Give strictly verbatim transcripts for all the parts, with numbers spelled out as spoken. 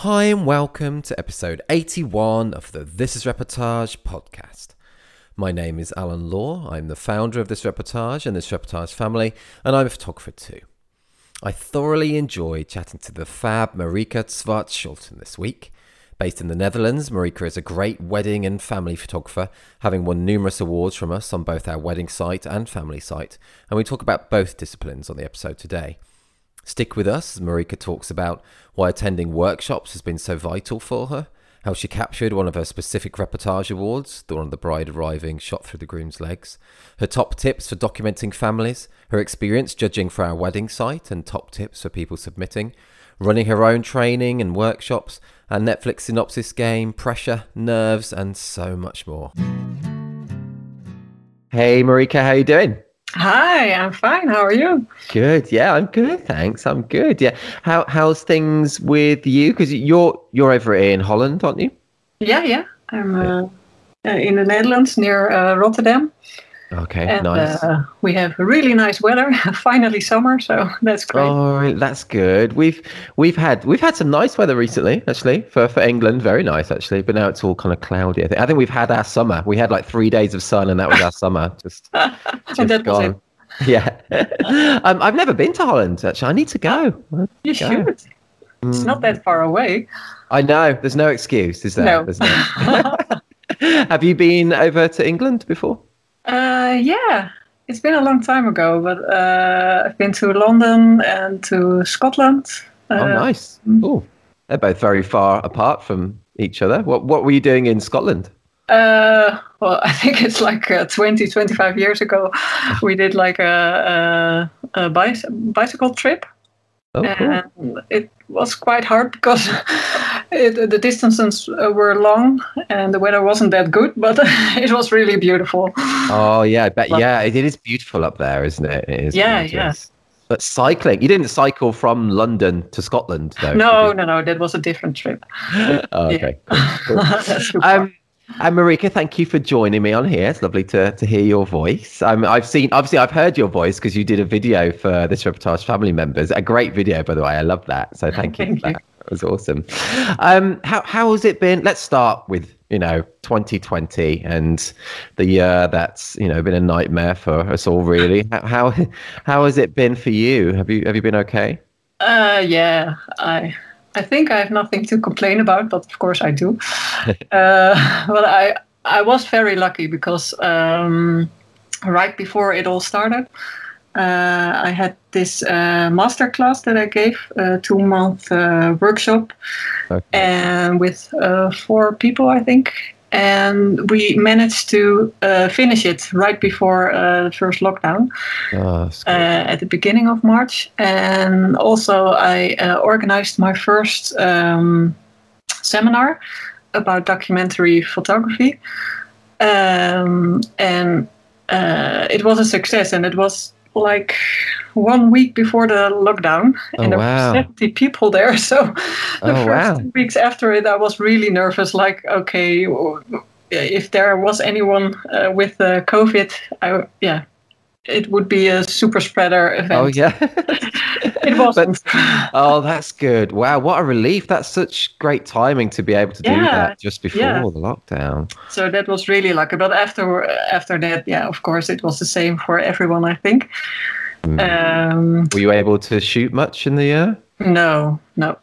Hi and welcome to episode eighty-one of the This Is Reportage podcast. My name is Alan Law, I'm the founder of This Reportage and This Reportage family, and I'm a photographer too. I thoroughly enjoyed chatting to the fab Marika Zwart-Schulten this week. Based in the Netherlands, Marika is a great wedding and family photographer, having won numerous awards from us on both our wedding site and family site, and we talk about both disciplines on the episode today. Stick with us as Marika talks about why attending workshops has been so vital for her, how she captured one of her specific reportage awards, the one of the bride arriving shot through the groom's legs, her top tips for documenting families, her experience judging for our wedding site and top tips for people submitting, running her own training and workshops, and Netflix synopsis game, pressure, nerves, and so much more. Hey Marika, how you doing? Hi, I'm fine. How are you? Good. Yeah, I'm good. Thanks. I'm good. Yeah. How how's things with you? Because you're you're over in Holland, aren't you? Yeah, yeah. I'm uh, in the Netherlands near uh, Rotterdam. Okay, and, nice. Uh, we have really nice weather. Finally, summer, so that's great. Oh, that's good. We've we've had we've had some nice weather recently, actually, for, for England. Very nice, actually. But now it's all kind of cloudy. I think I think we've had our summer. We had like three days of sun, and that was our summer. Just, just that gone. Was it. Yeah. um, I've never been to Holland. Actually, I need to go. You go. Should. Mm. It's not that far away. I know. There's no excuse, is there? No. There's no. Have you been over to England before? Uh, yeah, it's been a long time ago, but uh, I've been to London and to Scotland. Uh, oh, nice. Ooh. They're both very far apart from each other. What What were you doing in Scotland? Uh, well, I think it's like uh, twenty, twenty-five years ago. We did like a, a, a bicy- bicycle trip. Oh, and cool. It was quite hard because it, the distances were long and the weather wasn't that good, but it was really beautiful. Oh, yeah. I bet. But, yeah, it, it is beautiful up there, isn't it? It is. Yeah, yes. Yeah. But cycling, you didn't cycle from London to Scotland, though. No, no, no. That was a different trip. Oh, okay. Yeah. Cool, cool. That's too far. Um, And Marika, thank you for joining me on here. It's lovely to, to hear your voice. Um, I've seen, obviously, I've heard your voice because you did a video for This Reportage family members. A great video, by the way. I love that. So thank you. Thank for that. You. That was awesome. Um, how how has it been? Let's start with, you know, twenty twenty and the year that's, you know, been a nightmare for us all. Really, how how, how has it been for you? Have you have you been okay? Uh, yeah, I. I think I have nothing to complain about, but of course I do. uh, well, I I was very lucky because um, right before it all started, uh, I had this uh, masterclass that I gave, a two-month uh, workshop, okay. and with uh, four people, I think. And we managed to uh, finish it right before uh, the first lockdown oh, uh, at the beginning of March. And also I uh, organized my first um, seminar about documentary photography. Um, and uh, it was a success. And it was like one week before the lockdown. Oh, and there wow. were seventy people there. So the oh, first wow. two weeks after it, I was really nervous. Like, okay, if there was anyone uh, with uh, COVID, I, yeah, it would be a super spreader event. Oh, yeah. It wasn't. But, oh, that's good. Wow, what a relief. That's such great timing to be able to do yeah, that just before yeah. the lockdown. So that was really lucky. But after, after that, yeah, of course, it was the same for everyone, I think. Mm. Um, Were you able to shoot much in the year? No, no.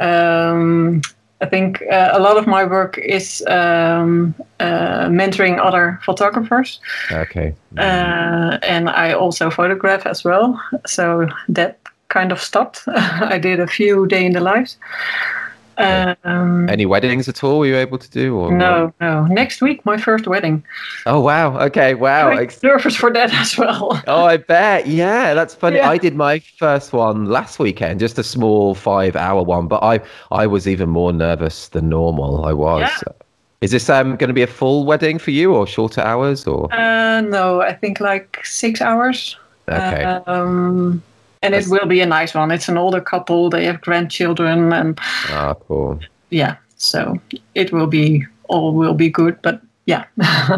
Um, I think uh, a lot of my work is um, uh, mentoring other photographers. Okay. Mm. Uh, and I also photograph as well. So that kind of stopped. I did a few day in the lives. Um, Any weddings at all were you able to do? Or no, what? no. Next week, my first wedding. Oh, wow. Okay, wow. I'm nervous for that as well. Oh, I bet. Yeah, that's funny. Yeah. I did my first one last weekend, just a small five-hour one, but I, I was even more nervous than normal. I was. Yeah. Is this um, going to be a full wedding for you or shorter hours? Or uh, no, I think like six hours. Okay. Uh, um And it will be a nice one. It's an older couple. They have grandchildren, and ah, cool. Yeah, so it will be all will be good. But yeah,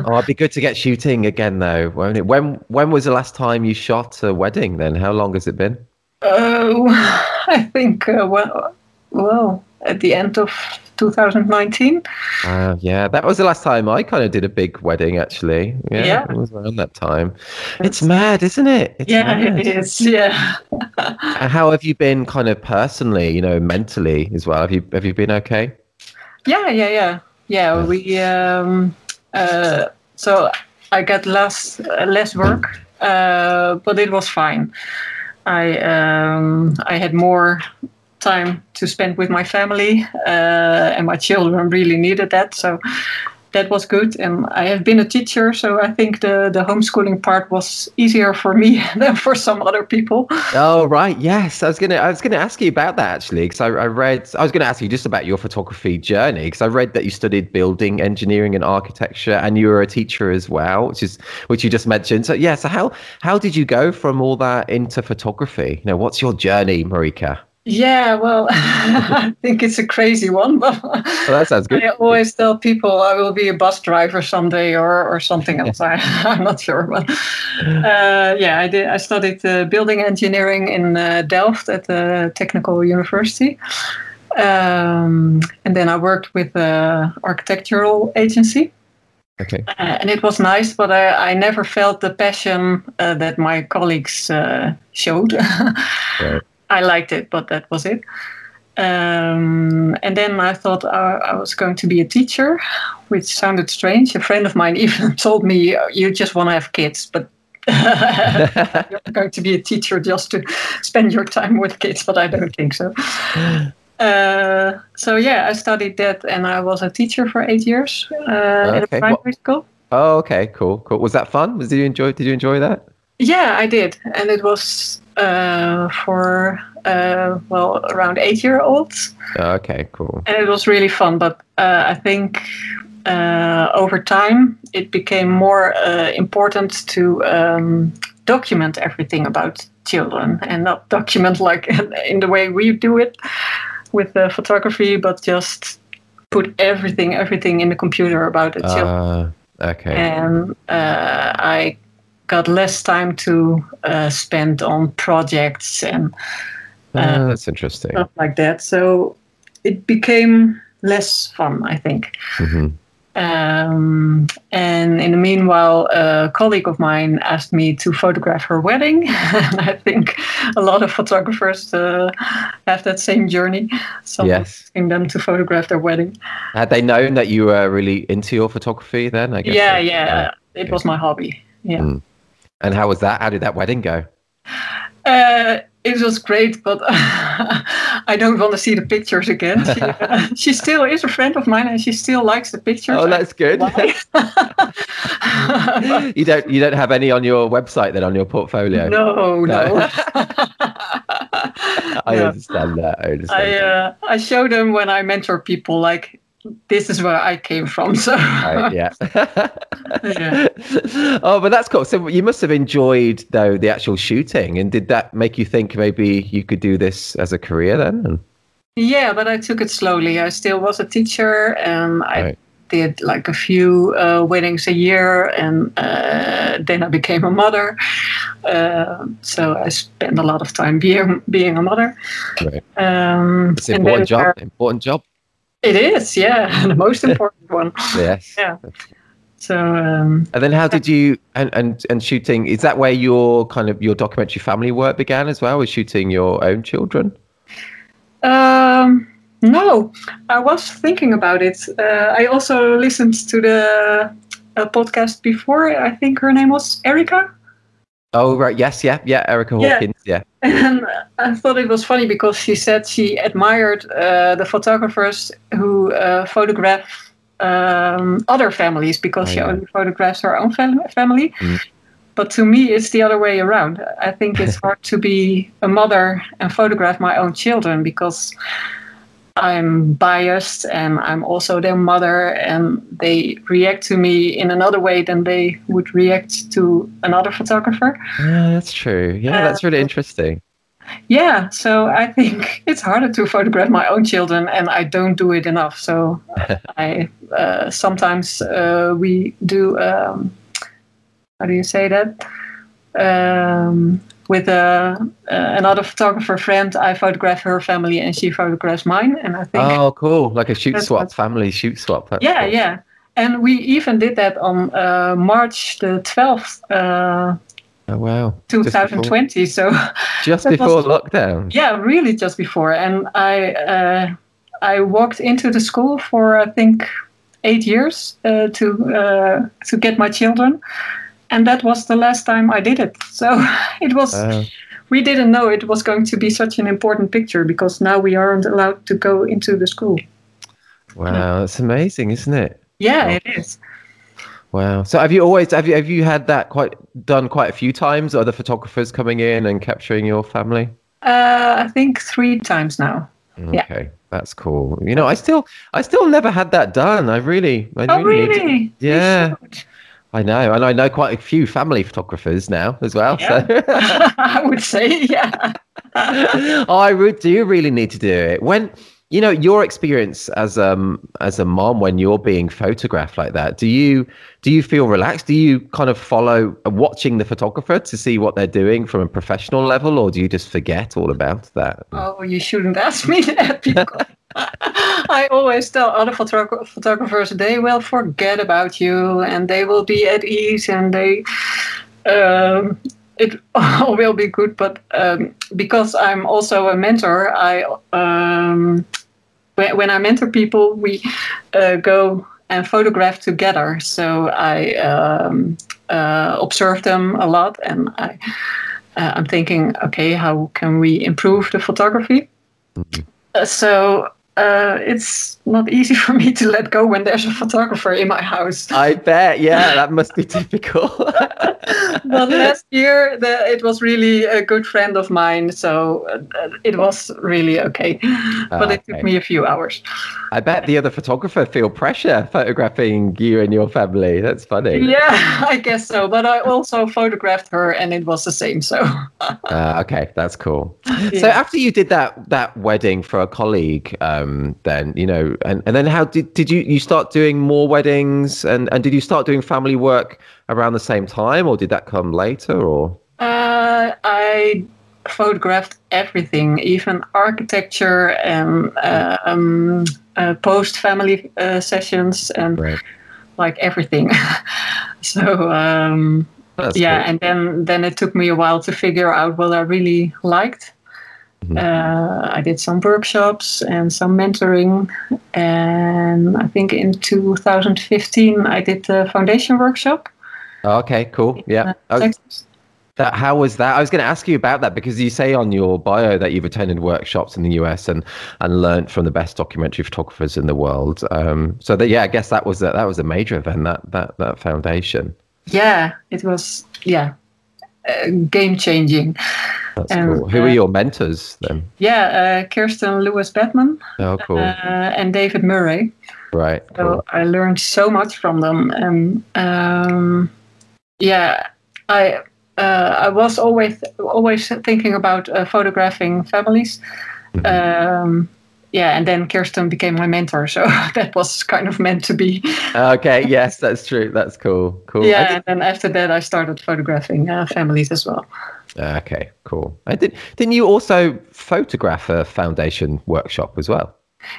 oh, it'd be good to get shooting again, though, won't it? When when was the last time you shot a wedding? Then how long has it been? Oh, I think uh, well, well, at the end of two thousand nineteen. Uh, yeah, that was the last time I kind of did a big wedding, actually. Yeah, yeah. It was around that time. It's, it's mad, isn't it? It's yeah, mad. It is, yeah. And how have you been kind of personally, you know, mentally as well? Have you have you been okay? Yeah, yeah, yeah. Yeah, we... Um, uh, so I got less, uh, less work, uh, but it was fine. I um, I had more... time to spend with my family, uh, and my children really needed that, so that was good. And I have been a teacher, so I think the the homeschooling part was easier for me than for some other people. Oh right, yes, I was gonna I was gonna ask you about that actually, because I, I read I was gonna ask you just about your photography journey, because I read that you studied building engineering and architecture, and you were a teacher as well, which is which you just mentioned. So yeah, so how how did you go from all that into photography? You know, what's your journey, Marika? Yeah, well, I think it's a crazy one, but well, that sounds good. I always tell people I will be a bus driver someday or, or something else. I, I'm not sure, but uh, yeah, I did. I studied uh, building engineering in uh, Delft at the Technical University, um, and then I worked with an architectural agency. Okay. Uh, and it was nice, but I, I never felt the passion uh, that my colleagues uh, showed. Right. I liked it, but that was it. Um, and then I thought uh, I was going to be a teacher, which sounded strange. A friend of mine even told me, you just want to have kids, but you're going to be a teacher just to spend your time with kids, but I don't think so. Uh, so yeah, I studied that, and I was a teacher for eight years uh, okay. at a primary well, school. Oh, okay, cool, cool. Was that fun? Was, did you enjoy? Did you enjoy that? Yeah, I did, and it was... Uh, for, uh, well, around eight-year-olds. Okay, cool. And it was really fun, but uh, I think uh, over time it became more uh, important to um, document everything about children, and not document like in the way we do it with the photography, but just put everything, everything in the computer about the children. Uh, okay. And uh, I... got less time to uh, spend on projects and uh, uh, that's interesting. Stuff like that. So it became less fun, I think. Mm-hmm. Um, and in the meanwhile, a colleague of mine asked me to photograph her wedding. And I think a lot of photographers uh, have that same journey. Someone yes. asking them to photograph their wedding. Had they known that you were really into your photography then? I guess yeah, so. yeah. Uh, it was my hobby. Yeah. Mm. And how was that? How did that wedding go? Uh, it was great, but I don't want to see the pictures again. She, uh, she still is a friend of mine, and she still likes the pictures. Oh, that's good. you don't you don't have any on your website then, on your portfolio? No, no. no. I no. understand that. I understand I, uh, that. I show them when I mentor people, like, this is where I came from. So right, yeah. yeah. Oh, but that's cool. So you must have enjoyed though the actual shooting, and did that make you think maybe you could do this as a career then? Yeah, but I took it slowly. I still was a teacher, and I right. did like a few uh, weddings a year, and uh, then I became a mother. Uh, so I spent a lot of time being being a mother. Right. Um, it's an important job. Are... Important job. It is, yeah, the most important one. Yes. Yeah. So. Um, and then, how did you and, and and shooting? Is that where your kind of your documentary family work began as well? Was shooting your own children? Um. No, I was thinking about it. Uh, I also listened to the uh, podcast before. I think her name was Erica. Oh right, yes, yeah, yeah, Erica Hawkins, yeah. yeah. And I thought it was funny because she said she admired uh, the photographers who uh, photograph um, other families, because oh, she yeah. only photographs her own fam- family. Mm. But to me, it's the other way around. I think it's hard to be a mother and photograph my own children, because I'm biased, and I'm also their mother, and they react to me in another way than they would react to another photographer. Yeah, that's true. Yeah, uh, that's really interesting. Yeah, so I think it's harder to photograph my own children, and I don't do it enough. So I uh, sometimes uh, we do, um, how do you say that? Um, with uh, uh, another photographer friend, I photograph her family and she photographs mine. And I think oh, cool! Like a shoot swap, family shoot swap. That's yeah, cool. yeah. And we even did that on uh, March the twelfth. Uh, Oh, wow. twenty twenty. Just so just before was, lockdown. Yeah, really just before. And I uh, I walked into the school for, I think, eight years uh, to uh, to get my children. And that was the last time I did it. So it was, wow. We didn't know it was going to be such an important picture because now we aren't allowed to go into the school. Wow, yeah. That's amazing, isn't it? Yeah, wow. It is. Wow. So have you always have you have you had that quite done quite a few times? Other photographers coming in and capturing your family? Uh, I think three times now. Okay, yeah. That's cool. You know, I still I still never had that done. I really. I oh really? really? Need to, yeah. I know, and I know quite a few family photographers now as well. Yeah. So I would say, yeah. I would. Do you really need to do it when? You know, your experience as um as a mom when you're being photographed like that, do you do you feel relaxed? Do you kind of follow uh, watching the photographer to see what they're doing from a professional level, or do you just forget all about that? Oh, you shouldn't ask me that, because I always tell other photog- photographers they will forget about you and they will be at ease and they um it all will be good, but um, because I'm also a mentor, I um, when I mentor people, we uh, go and photograph together. So I um, uh, observe them a lot, and I uh, I'm thinking, okay, how can we improve the photography? Mm-hmm. Uh, so. Uh, it's not easy for me to let go when there's a photographer in my house. I bet, yeah, that must be difficult. But last year, the, it was really a good friend of mine, so uh, it was really okay. Oh, but it okay. took me a few hours. I bet the other photographer feel pressure photographing you and your family. That's funny. Yeah, I guess so. But I also photographed her, and it was the same. So. uh, okay, that's cool. Yeah. So after you did that that wedding for a colleague. Um, Um, then you know, and, and then how did did you you start doing more weddings and, and did you start doing family work around the same time, or did that come later? Or uh, I photographed everything, even architecture and uh, um, uh, post family uh, sessions and right. like everything. so um, yeah, cool. and then then it took me a while to figure out what I really liked. Uh, I did some workshops and some mentoring, and I think in two thousand fifteen I did the foundation workshop. Okay, cool. Yeah. Uh, that, how was that? I was going to ask you about that, because you say on your bio that you've attended workshops in the U S and and learned from the best documentary photographers in the world. Um, so that yeah, I guess that was a, that was a major event, that that that foundation. Yeah, it was. Yeah. Uh, game-changing. That's and, cool. Who uh, are your mentors then? Yeah, uh, Kirsten Lewis Bateman. Oh, cool. Uh, and David Murray. Right. So cool. I learned so much from them, and um, yeah, I uh, I was always always thinking about uh, photographing families. Mm-hmm. Um, yeah, and then Kirsten became my mentor, so that was kind of meant to be. Okay, yes, that's true. That's cool. Cool. Yeah, and then after that, I started photographing uh, families as well. Okay, cool. I did. Didn't you also photograph a foundation workshop as well?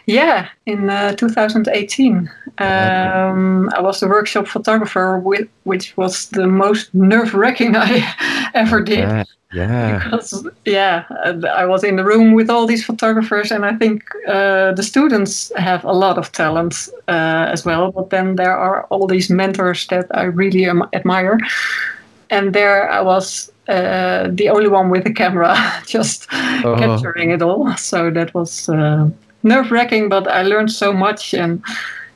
Yeah, in uh, twenty eighteen, um, I was the workshop photographer, with, which was the most nerve-wracking I ever did. Yeah. Yeah, because, yeah, I was in the room with all these photographers, and I think uh, the students have a lot of talent uh, as well. But then there are all these mentors that I really am- admire, and there I was uh, the only one with a camera, just oh. capturing it all. So that was uh, nerve-wracking, but I learned so much, and.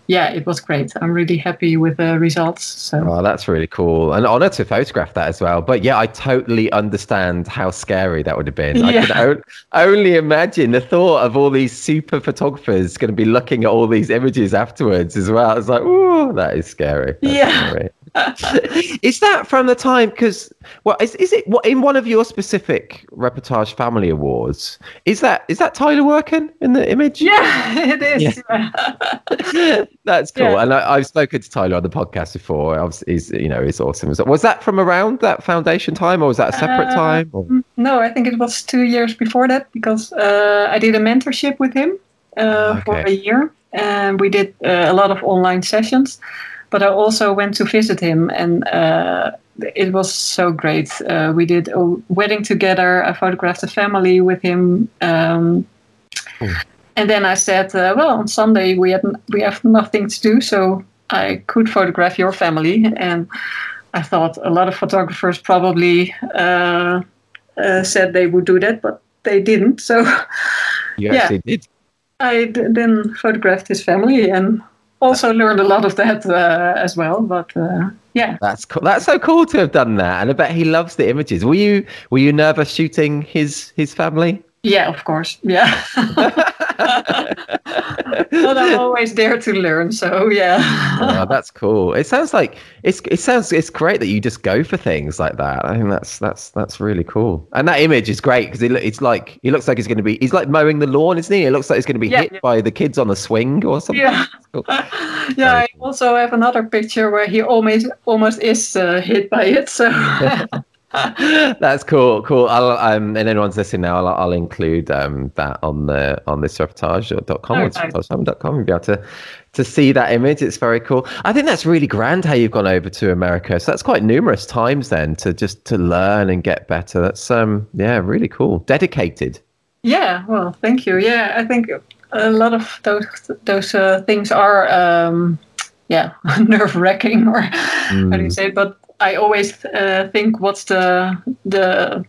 Yeah, it was great. I'm really happy with the results. So. Oh, that's really cool. An honor to photograph that as well. But yeah, I totally understand how scary that would have been. Yeah. I could o- only imagine the thought of all these super photographers going to be looking at all these images afterwards as well. It's like, ooh, that is scary. That's yeah. Scary. Is that from the time? Because well, is is it what in one of your specific Reportage Family Awards? Is that is that Tyler Wirken in the image? Yeah, it is. Yeah. That's cool. Yeah. And I, I've spoken to Tyler on the podcast before. Obviously, he's you know it's awesome. Was that from around that foundation time, or was that a separate uh, time? Or? No, I think it was two years before that because uh, I did a mentorship with him uh, okay. for a year, and we did uh, a lot of online sessions. But I also went to visit him, and uh, it was so great. Uh, we did a wedding together. I photographed the family with him, um, mm. and then I said, uh, "Well, on Sunday we had we have nothing to do, so I could photograph your family." And I thought a lot of photographers probably uh, uh, said they would do that, but they didn't. So yes, yeah, they did. I d- then photographed his family and. Also learned a lot of that uh, as well, but uh, yeah, that's cool. That's so cool to have done that, and I bet he loves the images. Were you were you nervous shooting his his family? Yeah, of course. Yeah, but I'm always there to learn. So yeah, oh, that's cool. It sounds like it's it sounds it's great that you just go for things like that. I think that's that's that's really cool. And that image is great because it, it's like he it looks like he's going to be he's like mowing the lawn, isn't he? It looks like he's going to be yeah, hit yeah. by the kids on the swing or something. Yeah, cool. yeah. I cool. also have another picture where he almost almost is uh, hit by it. So. That's cool, cool. I'll, um, and anyone's listening now, I'll, I'll include um, that on the on this reportage dot com or reportage dot com. You'll be able to, to see that image. It's very cool. I think that's really grand how you've gone over to America. So that's quite numerous times then to just to learn and get better. That's um yeah, really cool. Dedicated. Yeah. Well, thank you. Yeah, I think a lot of those those uh, things are um yeah nerve wracking or mm. how do you say it, but. I always uh, think what's the the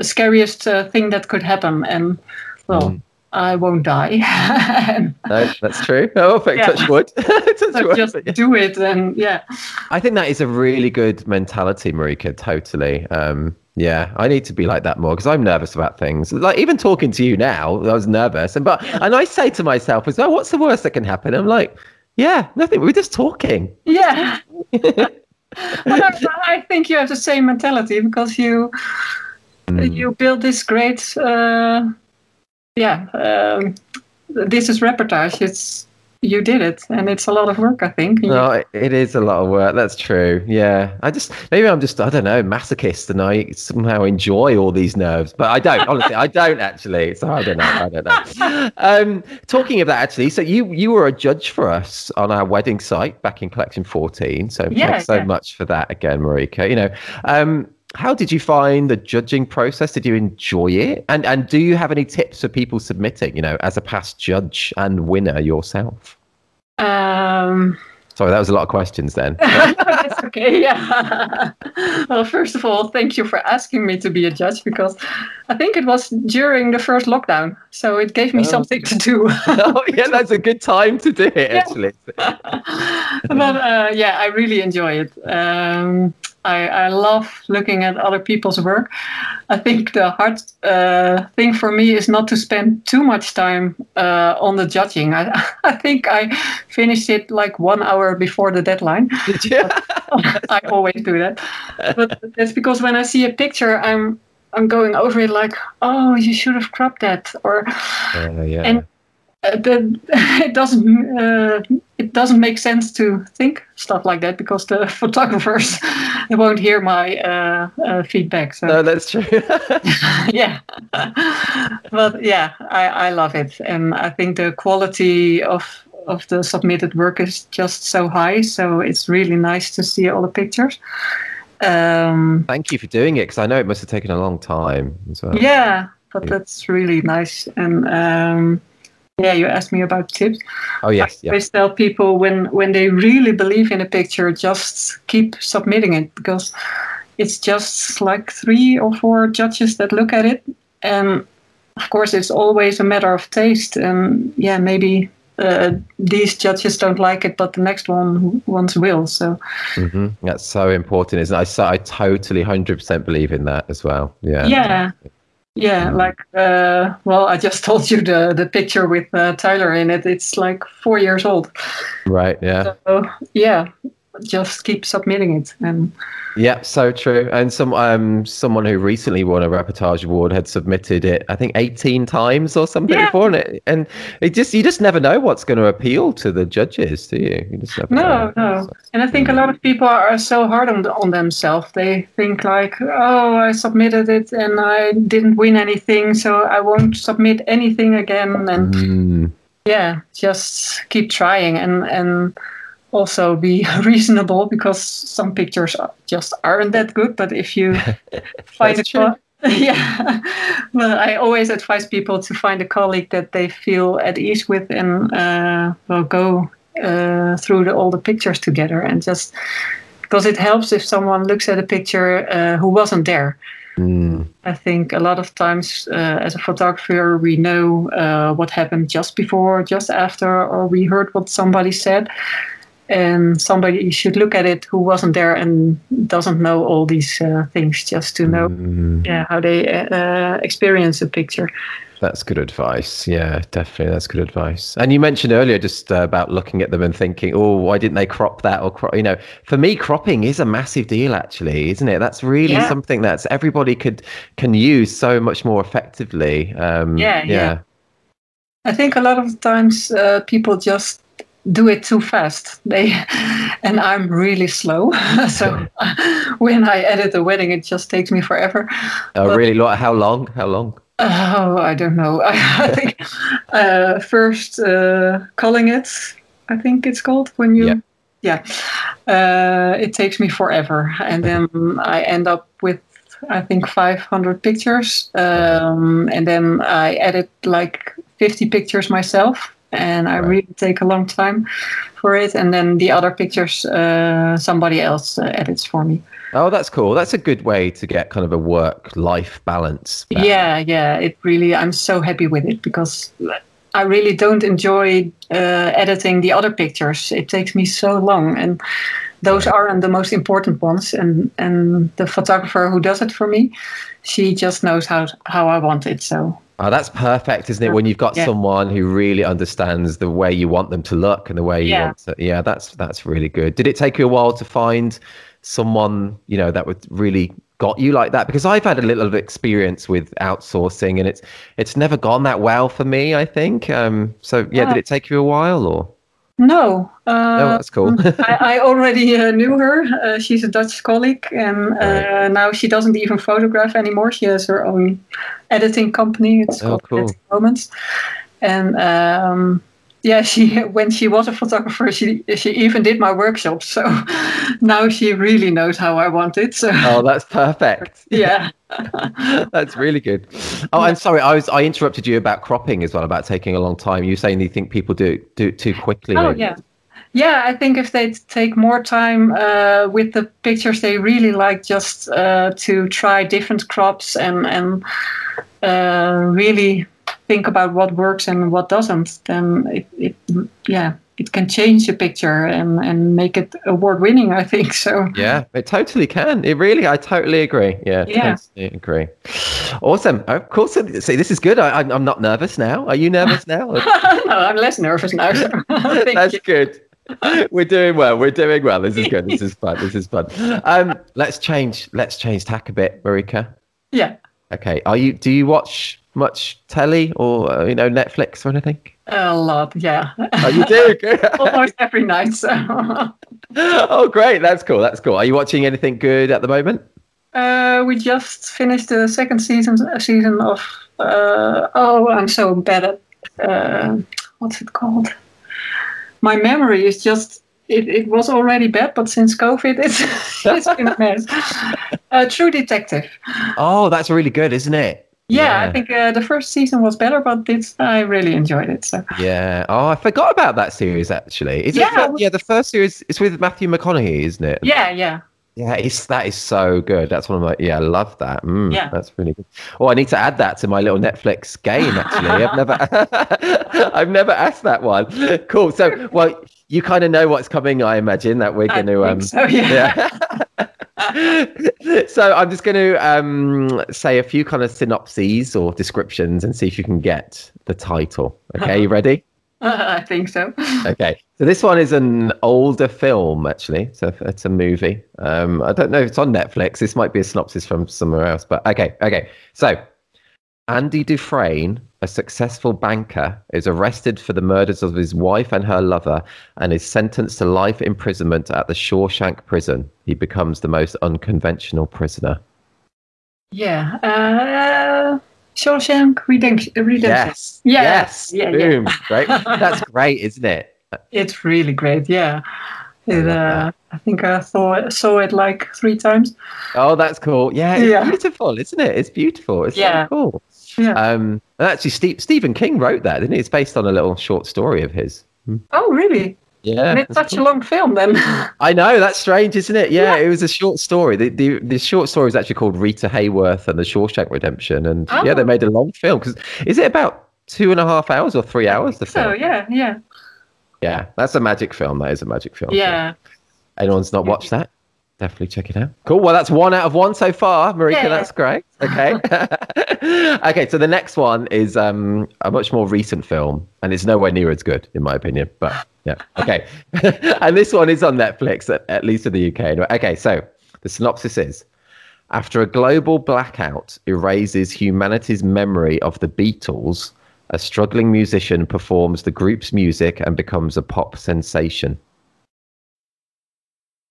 scariest uh, thing that could happen, and well, mm. I won't die. and, no, that's true. Oh, perfect. Yeah. Touch wood. Touch so wood. Just yeah. do it, and yeah. I think that is a really good mentality, Marika. Totally. Um, yeah, I need to be like that more because I'm nervous about things. Like even talking to you now, I was nervous, and but yeah. and I say to myself as well, what's the worst that can happen? I'm like, yeah, nothing. We're just talking. Yeah. Well, I think you have the same mentality because you mm. you build this great uh, yeah um, this is reportage. It's you did it, and it's a lot of work, I think. No, it, it is a lot of work. That's true. Yeah, I just maybe I'm just I don't know masochist, and I somehow enjoy all these nerves, but I don't. Honestly, I don't actually. So I don't know. I don't know. Um, talking of that, actually, so you you were a judge for us on our wedding site back in collection fourteen. So yeah, thanks so yeah. much for that again, Marika. You know, um, how did you find the judging process? Did you enjoy it? And and do you have any tips for people submitting? You know, as a past judge and winner yourself. Um, Sorry, that was a lot of questions then. That's okay, yeah. Well, first of all, thank you for asking me to be a judge because I think it was during the first lockdown. So it gave me oh. something to do. Oh, yeah, that's a good time to do it, actually. Yeah. But uh, yeah, I really enjoy it. Um, I, I love looking at other people's work. I think the hard uh, thing for me is not to spend too much time uh, on the judging. I, I think I finished it like one hour before the deadline. Did you? I always do that. But that's because when I see a picture, I'm I'm going over it like, oh, you should have cropped that, or uh, yeah. and uh, the, it doesn't uh, it doesn't make sense to think stuff like that because the photographers won't hear my uh, uh, feedback. So. No, that's true. Yeah, but yeah, I, I love it, and I think the quality of of the submitted work is just so high. So it's really nice to see all the pictures. Um, Thank you for doing it because I know it must have taken a long time as well. Yeah, but that's really nice. And um, yeah, you asked me about tips. Oh yes, I always yeah. tell people when when they really believe in a picture, just keep submitting it because it's just like three or four judges that look at it, and of course it's always a matter of taste. And yeah, maybe. Uh, these judges don't like it, but the next one ones will. So mm-hmm. that's so important, isn't it? I, so, I totally one hundred percent believe in that as well. Yeah, yeah, yeah. Mm. Like, uh, well, I just told you the the picture with uh, Tyler in it. It's like four years old, right? Yeah, so, yeah. just keep submitting it. And yeah, so true. And some um someone who recently won a reportage award had submitted it, I think, eighteen times or something yeah. before, and it and it just you just never know what's going to appeal to the judges, do you? You just never no, know. no. So, and I think yeah. a lot of people are so hard on on themselves. They think like, oh, I submitted it and I didn't win anything, so I won't submit anything again. And mm. yeah, just keep trying and and. Also be reasonable, because some pictures just aren't that good. But if you find a co- yeah, well, I always advise people to find a colleague that they feel at ease with, and uh, we'll go uh, through the, all the pictures together. And just because it helps if someone looks at a picture uh, who wasn't there. Mm. I think a lot of times uh, as a photographer, we know uh, what happened just before, just after, or we heard what somebody said. And somebody should look at it who wasn't there and doesn't know all these uh, things, just to know mm. yeah, how they uh, experience a picture. That's good advice. Yeah, definitely. That's good advice. And you mentioned earlier just uh, about looking at them and thinking, oh, why didn't they crop that? Or, crop, you know, for me, cropping is a massive deal, actually, isn't it? That's really yeah. something that's everybody could can use so much more effectively. Um, yeah, yeah, yeah. I think a lot of times uh, people just do it too fast. They and I'm really slow, so when I edit a wedding, it just takes me forever. Oh, but, really? How long? How long? Oh, I don't know. I, I think uh, first uh, calling it. I think it's called when you. Yeah. yeah. Uh, it takes me forever, and then I end up with I think five hundred pictures, um, and then I edit like fifty pictures myself. And I right. really take a long time for it. And then the other pictures, uh, somebody else uh, edits for me. Oh, that's cool. That's a good way to get kind of a work-life balance back. Yeah, yeah. It really, I'm so happy with it, because I really don't enjoy uh, editing the other pictures. It takes me so long. And those right. aren't the most important ones. And, and the photographer who does it for me, she just knows how how I want it, so... Oh, that's perfect, isn't it? When you've got yeah. someone who really understands the way you want them to look and the way you yeah. want to. Yeah, that's that's really good. Did it take you a while to find someone, you know, that would really got you like that? Because I've had a little experience with outsourcing, and it's it's never gone that well for me, I think. Um, so yeah, yeah, did it take you a while or? No. Uh, oh, that's cool. I, I already uh, knew her. Uh, she's a Dutch colleague, and uh, right. now she doesn't even photograph anymore. She has her own editing company. It's oh, called cool. Editing Moments. And um, yeah, she when she was a photographer, she she even did my workshops. So now she really knows how I want it. So. Oh, that's perfect. yeah. That's really good. Oh, and sorry, I was I interrupted you about cropping as well, about taking a long time. You saying you think people do do it too quickly? Oh, maybe. yeah, yeah. I think if they take more time uh, with the pictures, they really like just uh, to try different crops and and uh, really think about what works and what doesn't. Then it, it yeah. it can change the picture and, and make it award-winning, I think. So yeah, it totally can. It really, I totally agree. Yeah, yeah. totally agree. Awesome. Of course. Cool. So, see, this is good. I, I'm, I'm not nervous now. Are you nervous now? No, I'm less nervous now. So. That's you. Good. We're doing well. We're doing well. This is good. This is fun. This is fun. Um, let's change. Let's change tack a bit, Marika. Yeah. Okay. Are you? Do you watch much telly or uh, you know Netflix or anything? A lot, yeah. Oh, you do? Good. Almost every night. So. Oh, great. That's cool. That's cool. Are you watching anything good at the moment? Uh, we just finished the second season season of... Uh, oh, I'm so bad at... Uh, what's it called? My memory is just... It, it was already bad, but since COVID, it's, it's been a mess. Uh, True Detective. Oh, that's really good, isn't it? Yeah, yeah, I think uh, the first season was better, but this, I really enjoyed it. So yeah, oh, I forgot about that series actually. Is yeah, it, it was... yeah, the first series it's with Matthew McConaughey, isn't it? Yeah, yeah, yeah. It's that is so good. That's one of my yeah, I love that. Mm, yeah, that's really good. Oh, I need to add that to my little Netflix game actually. I've never, I've never asked that one. Cool. So well, you kind of know what's coming, I imagine that we're going to um, so, yeah. yeah. So I'm just going to um, say a few kind of synopses or descriptions and see if you can get the title. Okay, you ready? Uh, I think so. Okay. So this one is an older film, actually. It's a, it's a movie. Um, I don't know if it's on Netflix. This might be a synopsis from somewhere else. But okay, okay. So Andy Dufresne, a successful banker, is arrested for the murders of his wife and her lover and is sentenced to life imprisonment at the Shawshank prison. He becomes the most unconventional prisoner. Yeah. Uh... Shawshank Redemption. Yes. Yes. yes. Yeah, Boom. Yeah. Great. That's great, isn't it? It's really great. Yeah. It, I, uh, I think I saw, saw it like three times. Oh, that's cool. Yeah. It's yeah. beautiful, isn't it? It's beautiful. It's yeah. so cool. Yeah. Um, and actually, Steve, Stephen King wrote that, didn't he? It's based on a little short story of his. Oh, really? Yeah. And it's such cool. a long film then. I know, that's strange, isn't it? Yeah, yeah. It was a short story. The, the the short story is actually called Rita Hayworth and the Shawshank Redemption. And oh. yeah, they made a long film. Cause, is it about two and a half hours or three hours? The film? So, yeah, yeah. Yeah, that's a magic film. That is a magic film. Yeah. So. Anyone's not watched that? Definitely check it out. Cool. Well, that's one out of one so far, Marika. Yeah. That's great. Okay. Okay. So the next one is um, a much more recent film, and it's nowhere near as good, in my opinion. But yeah. Okay. And this one is on Netflix, at, at least in the U K. Anyway. Okay. So the synopsis is: after a global blackout erases humanity's memory of the Beatles, a struggling musician performs the group's music and becomes a pop sensation.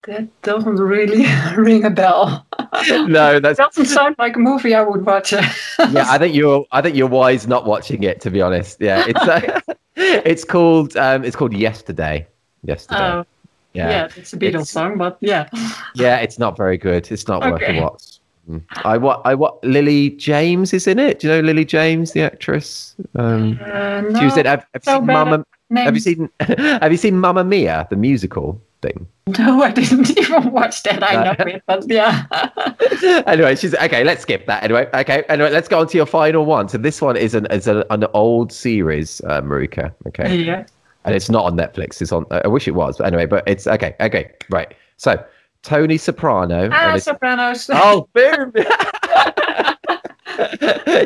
That doesn't really ring a bell. No, that doesn't sound like a movie I would watch. Yeah, I think you're. I think you're wise not watching it. To be honest, yeah, it's uh, it's called um, it's called Yesterday. Yesterday. Oh, yeah. yeah, it's a Beatles it's, song, but yeah, yeah, it's not very good. It's not okay. worth a watch. I what I what Lily James is in it. Do you know Lily James, the actress? Um, uh, no, she was in. Have, have, so you seen Mama, have you seen Have you seen Mamma Mia, the musical? Thing. No, I didn't even watch that. I know it, but yeah. Anyway, she's okay. Let's skip that. Anyway, okay. Anyway, let's go on to your final one. So this one is an is an, an old series, uh, Marika. Okay. Yeah. And it's not on Netflix. It's on. I wish it was, but anyway. But it's okay. Okay. Right. So Tony Soprano. Ah, Sopranos. Oh, boom.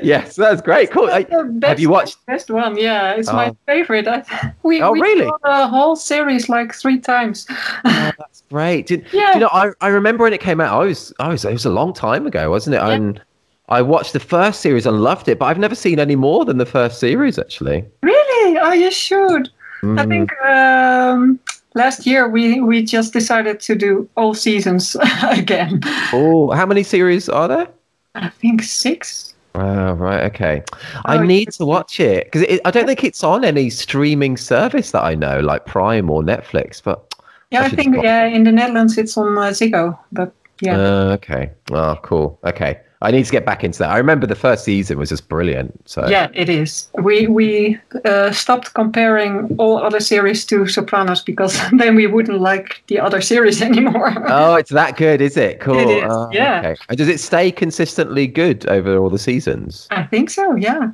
Yes, that's great. Cool. That's I, best, have you watched best one? Yeah, it's oh. my favorite. I, we, oh, we really? Saw the whole series like three times. Oh, that's great. Did, yeah. Do you know? I, I remember when it came out. I was I was it was a long time ago, wasn't it? Yeah. And I watched the first series and loved it, but I've never seen any more than the first series actually. Really? Oh, you should. Mm. I think um, last year we we just decided to do all seasons again. Oh, how many series are there? I think six. Wow, right, okay. Oh, I need to watch it because I don't think it's on any streaming service that I know, like Prime or Netflix. But yeah, I, I think yeah, in the Netherlands it's on uh, Ziggo. But yeah. Uh, okay. Oh, cool. Okay, I need to get back into that. I remember the first season was just brilliant. So yeah, it is. We we uh, stopped comparing all other series to Sopranos because then we wouldn't like the other series anymore. Oh, it's that good, is it? Cool. It is. Oh, yeah. Okay. And does it stay consistently good over all the seasons? I think so. Yeah.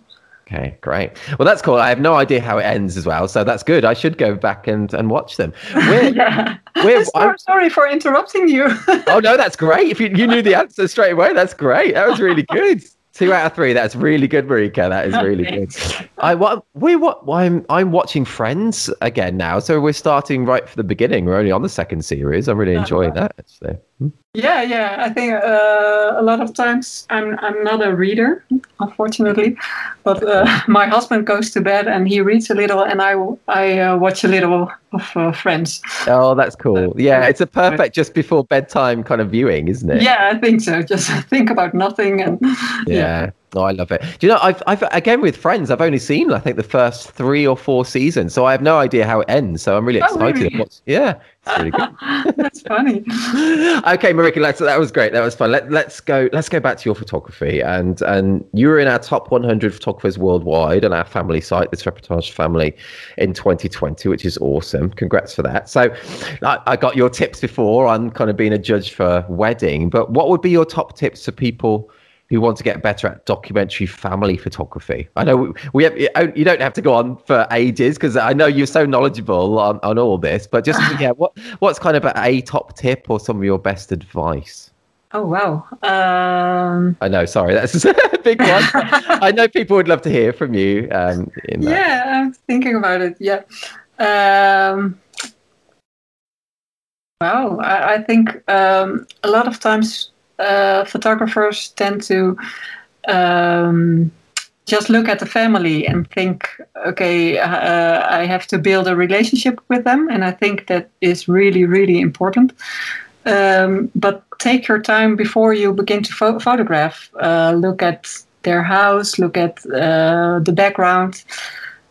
Okay, great. Well, that's cool. I have no idea how it ends as well, so that's good. I should go back and, and watch them. We're, yeah. we're, sorry, sorry for interrupting you. Oh, no, that's great. If you, you knew the answer straight away, that's great. That was really good. Two out of three. That's really good, Marika. That is really good. I what we what I'm I'm watching Friends again now, so we're starting right from the beginning. We're only on the second series. I'm really enjoying that actually. Yeah, yeah. I think uh, a lot of times I'm I'm not a reader, unfortunately, but uh, my husband goes to bed and he reads a little, and I I uh, watch a little of uh, Friends. Oh, that's cool. Yeah, it's a perfect just before bedtime kind of viewing, isn't it? Yeah, I think so. Just think about nothing and yeah. Yeah. Oh, I love it. Do you know, I've, I've again with Friends, I've only seen, I think, the first three or four seasons, so I have no idea how it ends, so I'm really excited. Oh, really? Yeah, it's really good. That's funny. Okay, Marika, let's, that was great. That was fun. Let, let's go Let's go back to your photography. And, and you were in our top one hundred photographers worldwide on our family site, this Reportage family, in twenty twenty, which is awesome. Congrats for that. So I, I got your tips before on kind of being a judge for wedding, but what would be your top tips for people who want to get better at documentary family photography? I know we, we have, you don't have to go on for ages because I know you're so knowledgeable on, on all this, but just yeah, what what's kind of a, a top tip or some of your best advice? Oh, wow. Um... I know, sorry, that's a big one. I know people would love to hear from you. Um, in that. Yeah, I'm thinking about it, yeah. Um, wow, I, I think um, a lot of times uh, photographers tend to um, just look at the family and think, okay, uh, I have to build a relationship with them. And I think that is really, really important. Um, but take your time before you begin to pho- photograph. Uh, look at their house, look at uh, the background.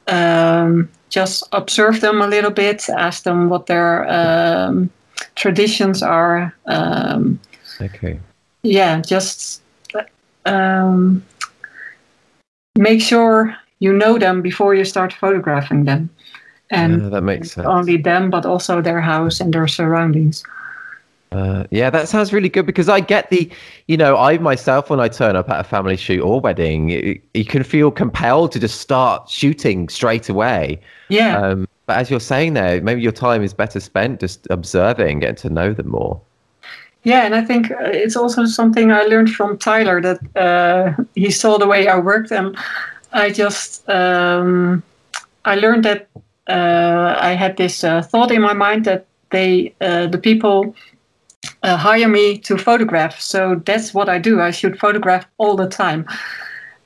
Um, just observe them a little bit, ask them what their um, traditions are. Um, okay. Yeah, just um, make sure you know them before you start photographing them. And yeah, that makes sense. Not only them, but also their house and their surroundings. Uh, yeah, that sounds really good, because I get the, you know, I myself, when I turn up at a family shoot or wedding, it, you can feel compelled to just start shooting straight away. Yeah. Um, but as you're saying there, maybe your time is better spent just observing, getting to know them more. Yeah, and I think it's also something I learned from Tyler, that uh, he saw the way I worked, and I just, um, I learned that uh, I had this uh, thought in my mind that they, uh, the people... Uh, hire me to photograph, so that's what I do. I should photograph all the time.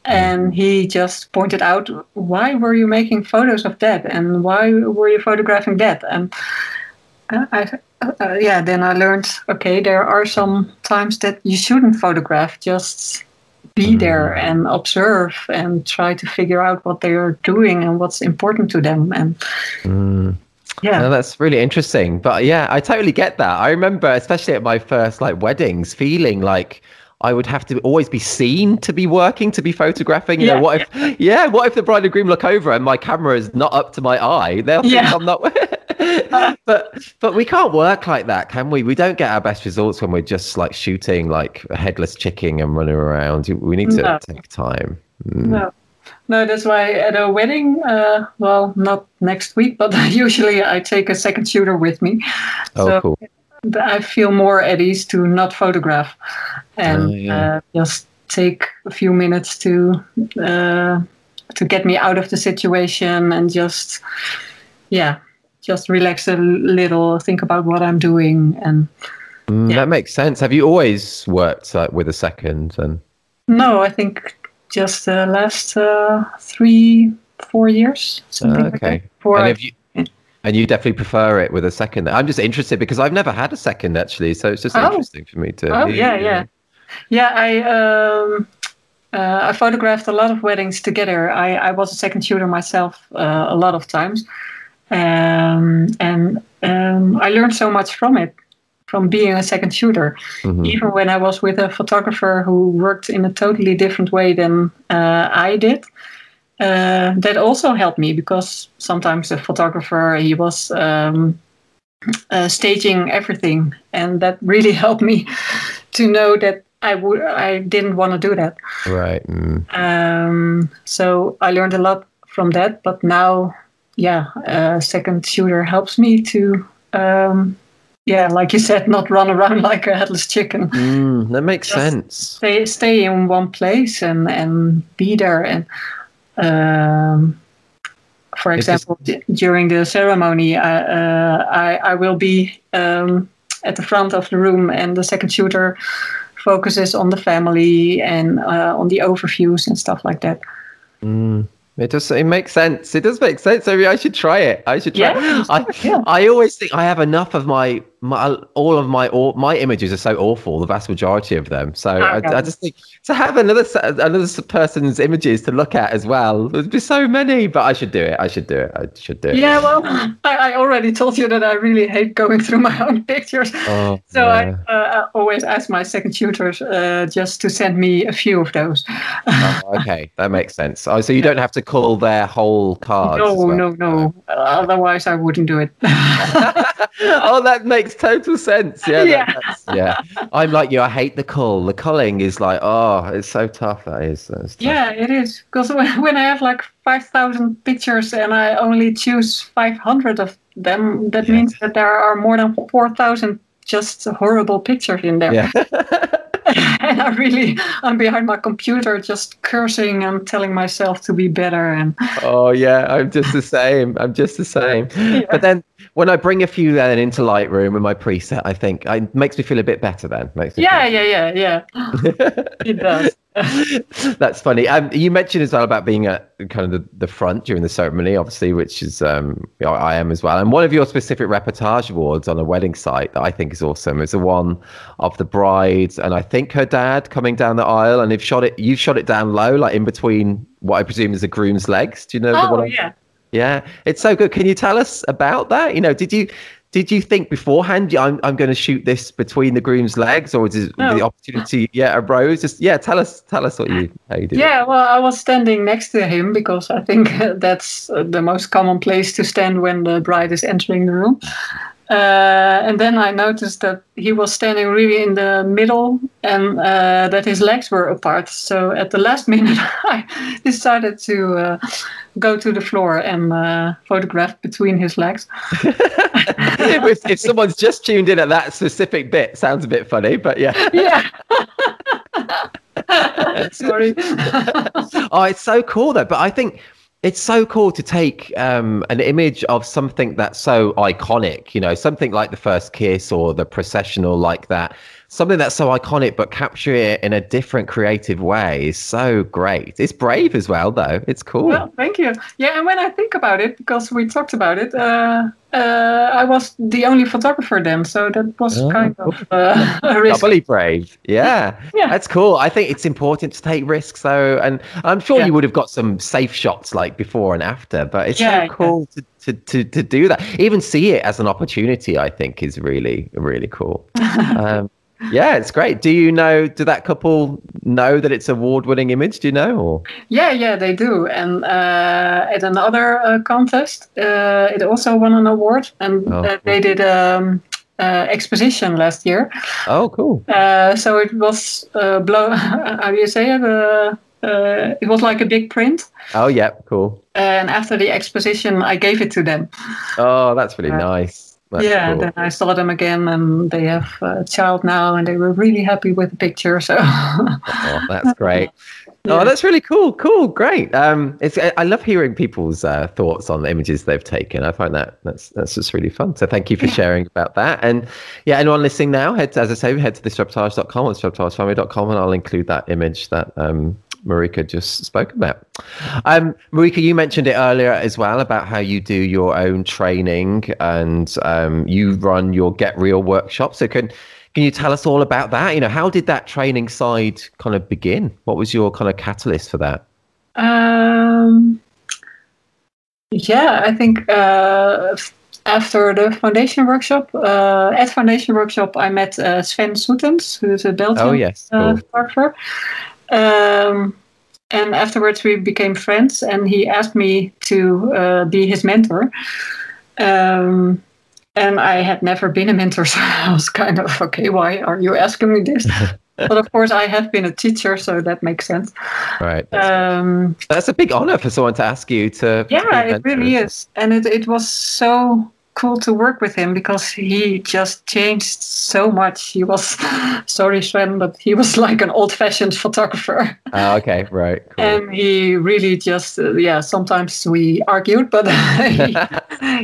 And he just pointed out, why were you making photos of that, and why were you photographing that? And I, uh, yeah, then I learned, okay, there are some times that you shouldn't photograph. Just be there and observe and try to figure out what they are doing and what's important to them. And. Mm. Yeah, no, that's really interesting. But yeah, I totally get that. I remember, especially at my first like weddings, feeling like I would have to always be seen to be working, to be photographing. You yeah. know, what if? Yeah, what if the bride and groom look over and my camera is not up to my eye? They'll yeah. think I'm not. but but we can't work like that, can we? We don't get our best results when we're just like shooting like a headless chicken and running around. We need to no. take time. Mm. No. No, that's why at a wedding, uh, well, not next week, but usually I take a second shooter with me. Oh, so cool. I feel more at ease to not photograph and uh, yeah. uh, just take a few minutes to uh, to get me out of the situation and just, yeah, just relax a little, think about what I'm doing. And mm, yeah. That makes sense. Have you always worked like, with a second? And no, I think... Just the last uh, three, four years. Something uh, okay. Like that. Four, and, if you, and you definitely prefer it with a second. I'm just interested because I've never had a second actually, so it's just oh. interesting for me to. Oh yeah, yeah, yeah. I um, uh, I photographed a lot of weddings together. I, I was a second shooter myself uh, a lot of times, um, and um, I learned so much from it. From being a second shooter, mm-hmm. even when I was with a photographer who worked in a totally different way than uh, I did, uh, that also helped me because sometimes the photographer, he was um, uh, staging everything, and that really helped me to know that I would, I didn't want to do that. Right. Mm. Um, so I learned a lot from that, but now, yeah, a second shooter helps me to. Um, Yeah, like you said, not run around like a headless chicken. Mm, that makes Just sense. Stay, stay in one place and, and be there. And um, for example, d- during the ceremony, I, uh, I, I will be um, at the front of the room, and the second shooter focuses on the family and uh, on the overviews and stuff like that. Mm. It does. It makes sense. It does make sense. I mean, I should try it. I should try. Yeah, it. I, yeah. I always think I have enough of my, my all of my all, my images are so awful. The vast majority of them. So I, I, I just think to have another another person's images to look at as well. There'd be so many, but I should do it. I should do it. I should do it. Yeah. Well, I, I already told you that I really hate going through my own pictures. Oh, so yeah. I, uh, I always ask my second shooters uh, just to send me a few of those. Oh, okay, that makes sense. Oh, so you yeah. don't have to. Call their whole cards. No, well. no, no. Uh, otherwise, I wouldn't do it. Oh, that makes total sense. Yeah, yeah. That, that's, yeah. I'm like you. I hate the call. The calling is like, oh, it's so tough. That is. That is tough. Yeah, it is. Because when, when I have like five thousand pictures and I only choose five hundred of them, that yeah. means that there are more than four thousand just horrible pictures in there. Yeah. I really, I'm behind my computer just cursing and telling myself to be better. And oh yeah, I'm just the same. I'm just the same. Yeah. But then when I bring a few then into Lightroom with my preset, I think it makes me feel a bit better then. Makes me yeah, feel yeah, yeah, yeah, yeah. It does. That's funny. Um, you mentioned as well about being at kind of the, the front during the ceremony, obviously, which is um, I am as well. And one of your specific reportage awards on a wedding site that I think is awesome is the one of the bride and I think her dad coming down the aisle, and they've shot it. You've shot it down low, like in between what I presume is the groom's legs. Do you know? Oh, the one yeah, I'm... yeah. It's so good. Can you tell us about that? You know, did you? Did you think beforehand, I'm I'm going to shoot this between the groom's legs, or did no. the opportunity yeah arose? Just yeah, tell us tell us what you how you did. Yeah, it. Well, I was standing next to him because I think that's the most common place to stand when the bride is entering the room. Uh, and then I noticed that he was standing really in the middle, and uh, that his legs were apart. So at the last minute, I decided to uh, go to the floor and uh, photograph between his legs. if, if someone's just tuned in at that specific bit, sounds a bit funny, but yeah. Yeah. Sorry. Oh, it's so cool though, but I think... It's so cool to take um, an image of something that's so iconic, you know, something like the first kiss or the processional like that, something that's so iconic, but capture it in a different creative way is so great. It's brave as well, though. It's cool. Well, thank you. Yeah, and when I think about it, because we talked about it, uh, uh, I was the only photographer then, so that was oh, kind of uh, a risk. Doubly brave. Yeah. Yeah, that's cool. I think it's important to take risks, though, and I'm sure yeah. you would have got some safe shots like before and after, but it's yeah, so cool yeah. to To, to to do that, even see it as an opportunity, I think is really, really cool. Um, yeah, it's great. Do you know, do that couple know that it's an award-winning image? Do you know? Or? Yeah, yeah, they do. And uh, at another uh, contest, uh, it also won an award. And oh, uh, they did um, uh, exposition last year. Oh, cool. Uh, so it was, uh, blow. how do you say it? Uh, Uh, it was like a big print. Oh, yeah, cool. And after the exposition, I gave it to them. Oh, that's really uh, nice. That's yeah, cool. Then I saw them again, and they have a child now, and they were really happy with the picture. So, oh, that's great. Yeah. Oh, that's really cool. Cool, great. Um, it's I love hearing people's uh, thoughts on the images they've taken. I find that that's that's just really fun. So thank you for yeah. sharing about that. And yeah, anyone listening now, head to, as I say, head to this reportage dot com or this reportage family dot com, and I'll include that image that. Um, Marika just spoke about. Um, Marika, you mentioned it earlier as well about how you do your own training and um, you run your Get Real workshop. So can can you tell us all about that? You know, how did that training side kind of begin? What was your kind of catalyst for that? Um, yeah, I think uh, after the foundation workshop, uh, at foundation workshop, I met uh, Sven Soetens, who is a Belgian oh, yes. uh, cool. photographer. Um, and afterwards we became friends, and he asked me to uh, be his mentor. Um, and I had never been a mentor, so I was kind of, okay, why are you asking me this? But of course I have been a teacher, so that makes sense. Right. That's, um, that's a big honor for someone to ask you to. Yeah, to it really is. And it, it was so cool to work with him because he just changed so much. He was, sorry Sven, but he was like an old-fashioned photographer. Oh, okay, right. Cool. And he really just, uh, yeah, sometimes we argued, but he,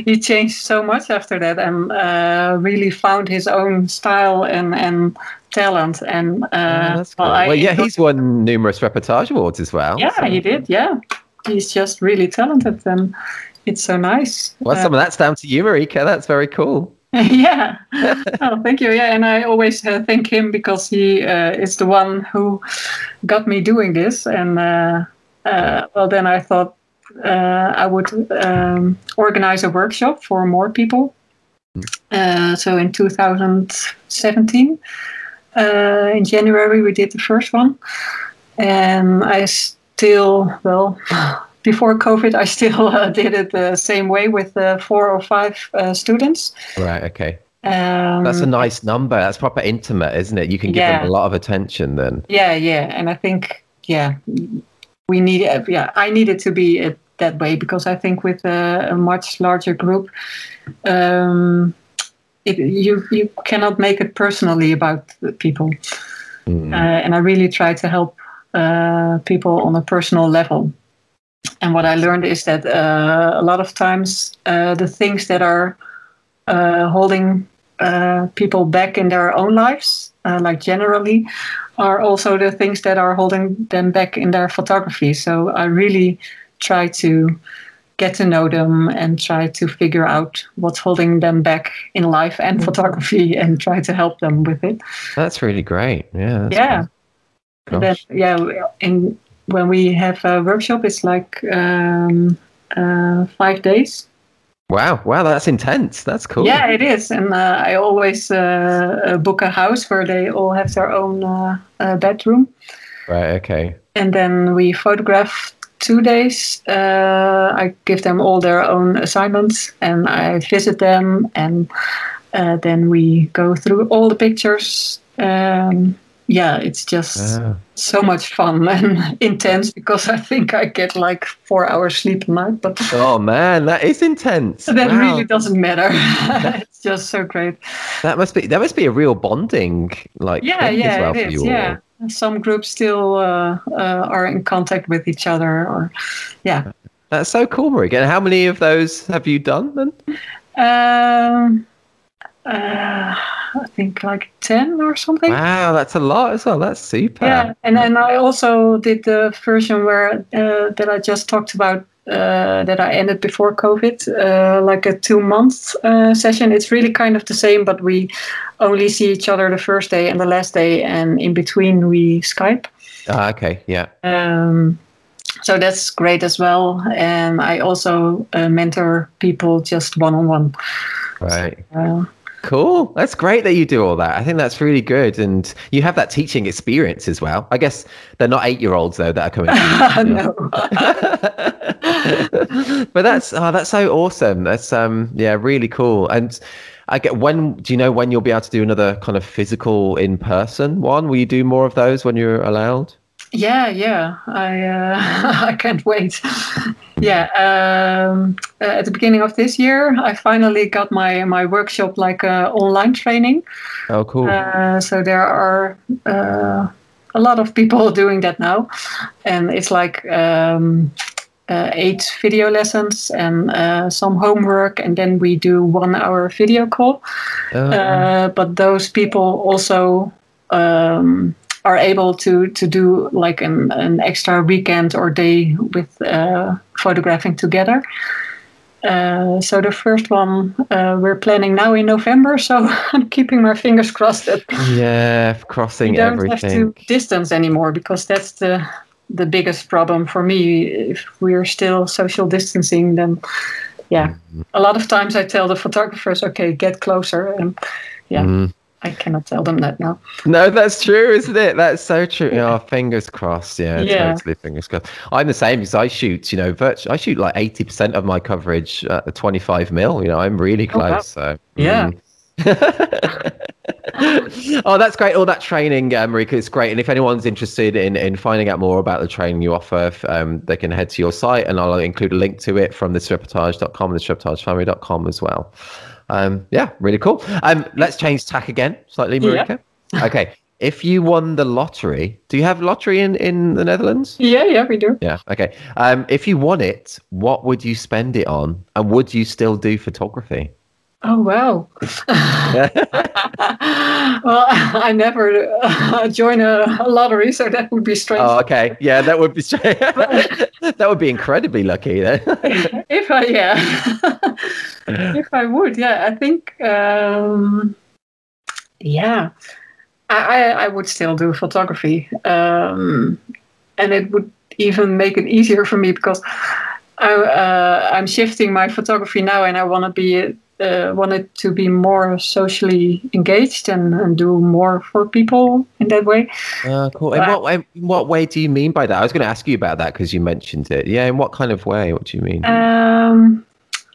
he changed so much after that, and uh, really found his own style and, and talent. And uh, oh, that's cool. Well, I, well yeah, he's won numerous reportage awards as well. Yeah, so. He did, yeah. He's just really talented, and it's so nice. Well, some of that's down to you, Marika. That's very cool. Yeah. Oh, thank you. Yeah, and I always uh, thank him because he uh, is the one who got me doing this. And uh, uh, well, then I thought uh, I would um, organize a workshop for more people. Uh, so in two thousand seventeen, uh, in January, we did the first one. And I still, well... Before COVID, I still uh, did it the same way with uh, four or five uh, students. Right, okay. Um, That's a nice number. That's proper intimate, isn't it? You can give yeah. them a lot of attention then. Yeah, yeah. And I think, yeah, we need, uh, yeah, I need it to be uh, that way because I think with uh, a much larger group, um, it, you you cannot make it personally about the people. Mm. Uh, and I really try to help uh, people on a personal level. And what I learned is that uh, a lot of times uh, the things that are uh, holding uh, people back in their own lives, uh, like generally, are also the things that are holding them back in their photography. So I really try to get to know them and try to figure out what's holding them back in life and mm-hmm. photography, and try to help them with it. That's really great. Yeah. Yeah. Then, yeah. And when we have a workshop, it's like um, uh, five days. Wow. Wow. That's intense. That's cool. Yeah, it is. And uh, I always uh, book a house where they all have their own uh, uh, bedroom. Right. Okay. And then we photograph two days. Uh, I give them all their own assignments, and I visit them, and uh, then we go through all the pictures. Um, yeah, it's just oh. so much fun and intense, because I think I get like four hours sleep a night. But oh man, that is intense. That wow. really doesn't matter. It's just so great. That must be that must be a real bonding like yeah thing yeah as well it for is you yeah. All. Some groups still uh, uh, are in contact with each other, or yeah. That's so cool, Marika. How many of those have you done then? Um, uh, I think like ten or something. Wow, that's a lot as well. That's super. Yeah, and then I also did the version where uh, that I just talked about uh, that I ended before COVID, uh, like a two-month uh, session. It's really kind of the same, but we only see each other the first day and the last day, and in between we Skype. Ah, okay, yeah. Um, so that's great as well. And I also uh, mentor people just one-on-one. Right. So, uh, cool. That's great that you do all that. I think that's really good. And you have that teaching experience as well. I guess they're not eight-year-olds, though, that are coming. No. But that's oh, that's so awesome. That's, um, yeah, really cool. And I get when do you know when you'll be able to do another kind of physical in-person one? Will you do more of those when you're allowed? Yeah, yeah. I uh, I can't wait. Yeah. Um, uh, at the beginning of this year, I finally got my, my workshop like uh, online training. Oh, cool. Uh, so there are uh, a lot of people doing that now, and it's like um, uh, eight video lessons and uh, some homework, and then we do one hour video call. Oh. Uh, but those people also. Um, are able to to do like an, an extra weekend or day with uh, photographing together. Uh, so the first one uh, we're planning now in November, so I'm keeping my fingers crossed that yeah, crossing we don't everything. Have to distance anymore, because that's the the biggest problem for me. If we're still social distancing, then yeah, mm-hmm. a lot of times I tell the photographers, okay, get closer, and yeah. Mm. I cannot tell them that now. No, that's true, isn't it? That's so true. Yeah. Oh, fingers crossed. Yeah, yeah, totally fingers crossed. I'm the same because I shoot, you know, virtu- I shoot like eighty percent of my coverage at the twenty-five mil. You know, I'm really close. Oh, wow. So yeah. Mm. Oh, that's great. All that training, uh, Marika, it's great. And if anyone's interested in, in finding out more about the training you offer, um, they can head to your site, and I'll include a link to it from this reportage dot com and this reportage family dot com as well. Um, yeah, really cool. Um, let's change tack again slightly, Marika. Yeah. Okay. If you won the lottery, do you have lottery in, in the Netherlands? Yeah, yeah, we do. Yeah, okay. Um, if you won it, what would you spend it on? And would you still do photography? Oh, wow. Well, I never uh, join a, a lottery, so that would be strange. Oh, okay. Yeah, that would be strange. That would be incredibly lucky then. If I, yeah. If I would, yeah. I think, um, yeah, I, I, I would still do photography. Um, and it would even make it easier for me, because I, uh, I'm shifting my photography now, and I want to be... Uh, wanted to be more socially engaged and, and do more for people in that way. Uh, cool. In what, in what way do you mean by that? I was going to ask you about that because you mentioned it. Yeah, in what kind of way? What do you mean? Um,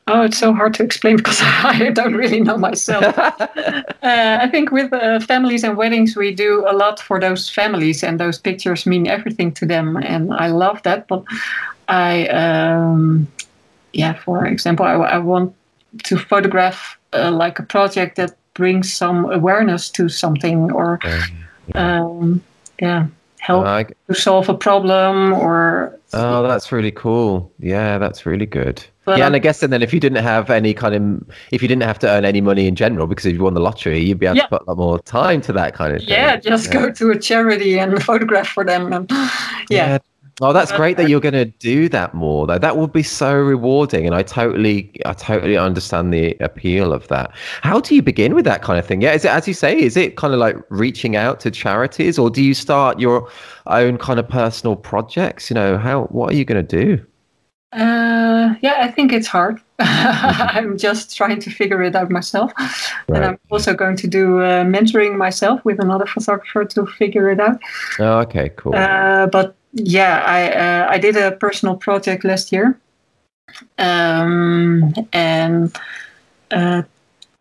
oh, it's so hard to explain because I don't really know myself. uh, I think with uh, families and weddings, we do a lot for those families, and those pictures mean everything to them, and I love that. But I, um, yeah, for example, I, I want to photograph uh, like a project that brings some awareness to something, or um, yeah, help uh, I... to solve a problem or. Oh, that's really cool. Yeah, that's really good. But yeah, and I guess and then if you didn't have any kind of, if you didn't have to earn any money in general, because if you won the lottery, you'd be able yeah. to put a lot more time to that kind of thing. Yeah, just yeah. go to a charity and photograph for them. And, yeah. yeah. Oh, that's great that you're going to do that more, though. That would be so rewarding, and I totally, I totally understand the appeal of that. How do you begin with that kind of thing? Yeah, is it, as you say, is it kind of like reaching out to charities, or do you start your own kind of personal projects? You know, how, what are you going to do? Uh, yeah, I think it's hard. I'm just trying to figure it out myself, right. And I'm also going to do uh, mentoring myself with another photographer to figure it out. Oh, okay, cool. Uh, but. Yeah, I uh, I did a personal project last year, um, and uh,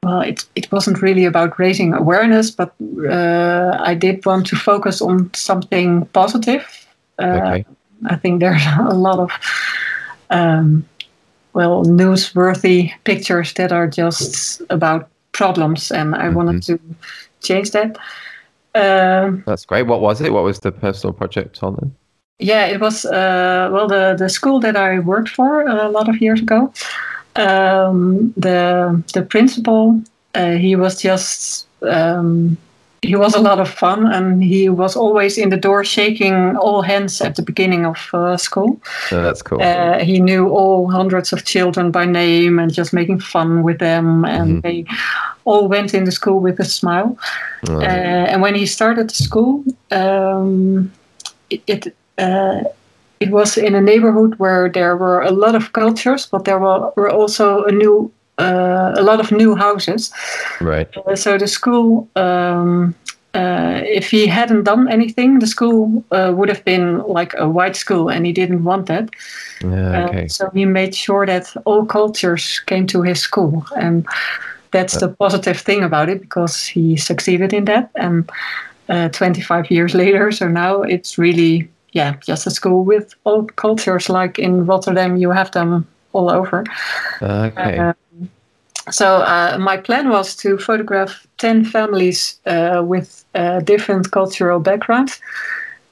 well, it it wasn't really about raising awareness, but uh, I did want to focus on something positive. Uh, okay. I think there's a lot of um, well, newsworthy pictures that are just about problems, and I mm-hmm. wanted to change that. Um, That's great. What was it? What was the personal project on then? Yeah, it was, uh, well, the, the school that I worked for a lot of years ago, um, the the principal, uh, he was just, um, he was a lot of fun, and he was always in the door shaking all hands at the beginning of uh, school. Oh, that's cool. Uh, he knew all hundreds of children by name and just making fun with them, and mm-hmm. they all went into school with a smile. Oh. Uh, and when he started school, um, it... it Uh, it was in a neighborhood where there were a lot of cultures, but there were, were also a new, uh, a lot of new houses. Right. Uh, so the school, um, uh, if he hadn't done anything, the school uh, would have been like a white school, and he didn't want that. Yeah, okay. Uh, so he made sure that all cultures came to his school, and that's the positive thing about it, because he succeeded in that. And uh, twenty-five years later, so now it's really. Yeah, just a school with all cultures. Like in Rotterdam, you have them all over. Okay. Uh, so uh, my plan was to photograph ten families uh, with uh, different cultural backgrounds,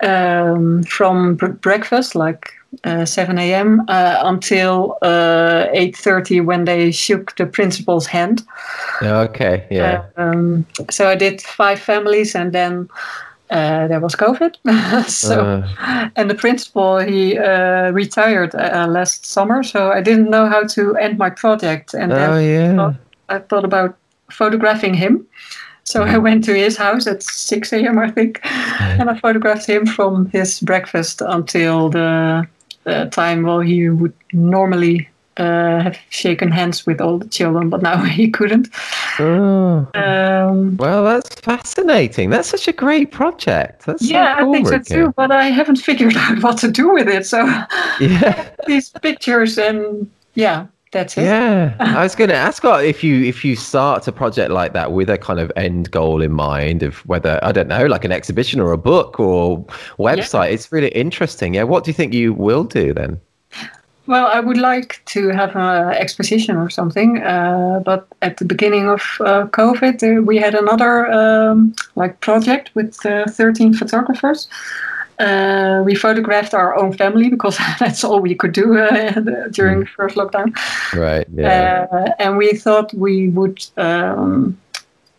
um, from br- breakfast, like uh, seven a.m. uh, until uh, eight thirty, when they shook the principal's hand. Okay. Yeah. Uh, um, so I did five families, and then. Uh, there was COVID, so uh. and the principal, he uh, retired uh, last summer, so I didn't know how to end my project, and then oh, yeah. I, thought, I thought about photographing him. So I went to his house at six a.m. I think, and I photographed him from his breakfast until the uh, time well he would normally uh, have shaken hands with all the children, but now he couldn't. Oh. Um, well, that's fascinating. That's such a great project. That's yeah, so cool, I think Marika. So too, but I haven't figured out what to do with it. So yeah. These pictures and yeah, that's it. Yeah, I was going to ask if you if you start a project like that with a kind of end goal in mind of whether, I don't know, like an exhibition or a book or website. Yeah. It's really interesting. Yeah, what do you think you will do then? Well, I would like to have an exposition or something, uh, but at the beginning of uh, COVID, uh, we had another um, like project with uh, thirteen photographers. Uh, we photographed our own family because that's all we could do uh, during the first lockdown. Right. Yeah. Uh, and we thought we would um,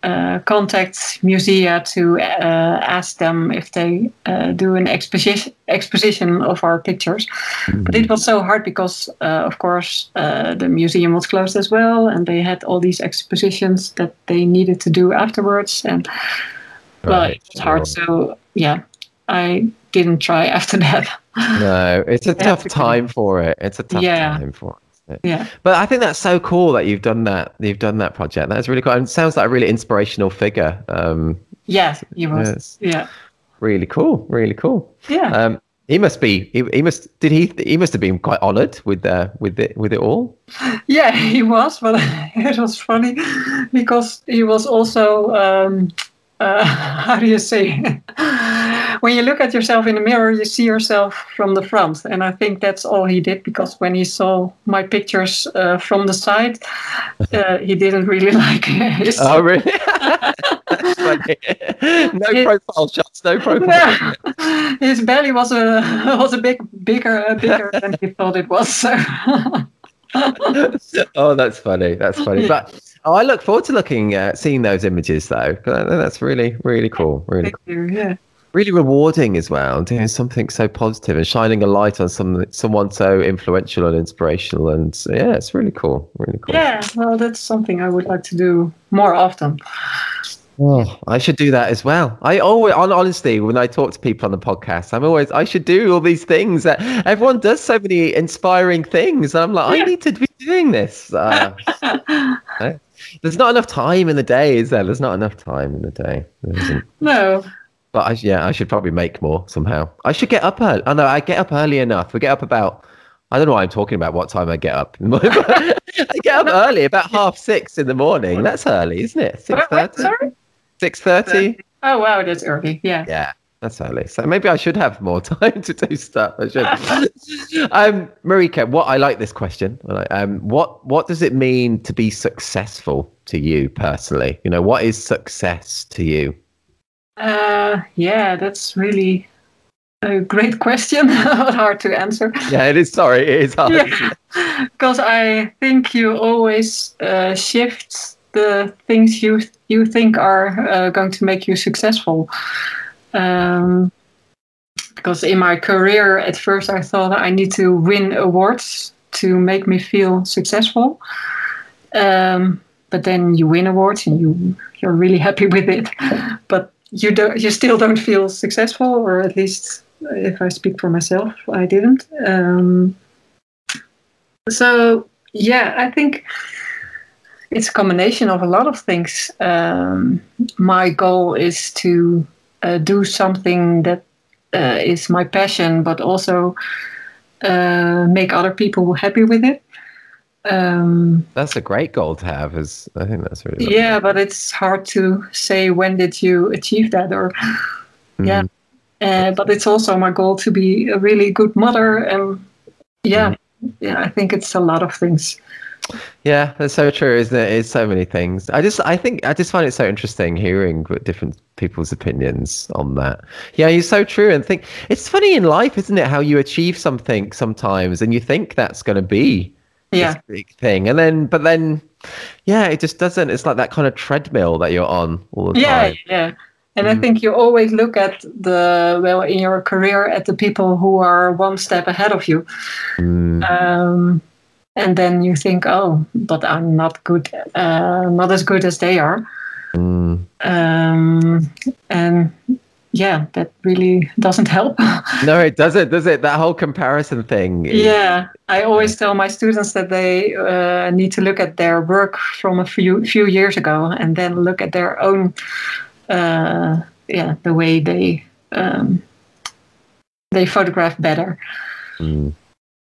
uh, contact musea to uh, ask them if they uh, do an exposition. exposition of our pictures, mm-hmm. but it was so hard because uh, of course uh, the museum was closed as well, and they had all these expositions that they needed to do afterwards, and well, right. it was hard, so yeah I didn't try after that. No, it's a tough time for it it's a tough yeah. time for it Yeah, but I think that's so cool that you've done that. You've done that project. That's really cool, and it sounds like a really inspirational figure. Um, yes, he was. Yeah. yeah. Really cool, really cool. Yeah. Um, he must be. He, he must. Did he? He must have been quite honoured with uh, with it with it all. Yeah, he was. But it was funny because he was also. Um, uh, how do you say? When you look at yourself in the mirror, you see yourself from the front, and I think that's all he did. Because when he saw my pictures uh, from the side, uh, he didn't really like it. Oh, really? That's funny. No it, profile shots. No profile. Yeah. Shots. His belly was a was a big bigger uh, bigger than he thought it was. So. Oh, that's funny. That's funny. But oh, I look forward to looking uh, seeing those images though. That's really really cool. Really cool. Yeah. Really rewarding as well, doing something so positive and shining a light on some someone so influential and inspirational, and yeah, it's really cool, really cool. Yeah, well, that's something I would like to do more often. Oh, I should do that as well. I always, honestly, when I talk to people on the podcast, I'm always, I should do all these things. That everyone does so many inspiring things. And I'm like, yeah. I need to be doing this. Uh, there's not enough time in the day, is there? There's not enough time in the day. No. But I, yeah, I should probably make more somehow. I should get up early. Oh, no, I get up early enough. We get up about, I don't know what I'm talking about, what time I get up. I get up early, about half six in the morning. That's early, isn't it? six thirty Sorry? six thirty Oh, wow, that's early, yeah. Yeah, that's early. So maybe I should have more time to do stuff. I should. um, Marika, what I like this question. Um, what What does it mean to be successful to you personally? You know, what is success to you? Uh, yeah, that's really a great question. Hard to answer. Yeah, it is. Sorry, it is hard. Yeah. Because I think you always uh, shift the things you th- you think are uh, going to make you successful. Um, because in my career, at first I thought I need to win awards to make me feel successful. Um, but then you win awards and you you're really happy with it. But You don't. You still don't feel successful, or at least, if I speak for myself, I didn't. Um, so yeah, I think it's a combination of a lot of things. Um, my goal is to uh, do something that uh, is my passion, but also uh, make other people happy with it. Um, that's a great goal to have. Is I think that's really lovely. Yeah, but it's hard to say when did you achieve that, or yeah. Mm. Uh, but it's also my goal to be a really good mother, and yeah, mm. yeah, I think it's a lot of things. Yeah, that's so true, isn't it? It's so many things. I just, I think, I just find it so interesting hearing different people's opinions on that. Yeah, you're so true, and think it's funny in life, isn't it? How you achieve something sometimes, and you think that's going to be. Yeah, big thing, and then but then yeah, it just doesn't. It's like that kind of treadmill that you're on all the yeah, time. Yeah, yeah. And mm. I think you always look at the well in your career at the people who are one step ahead of you, mm. um, and then you think, oh, but I'm not good, uh, not as good as they are, mm. um, and. Yeah, that really doesn't help. No, it doesn't, does it? That whole comparison thing. Is... Yeah, I always tell my students that they uh, need to look at their work from a few few years ago, and then look at their own, uh, yeah, the way they um, they photograph better. Mm.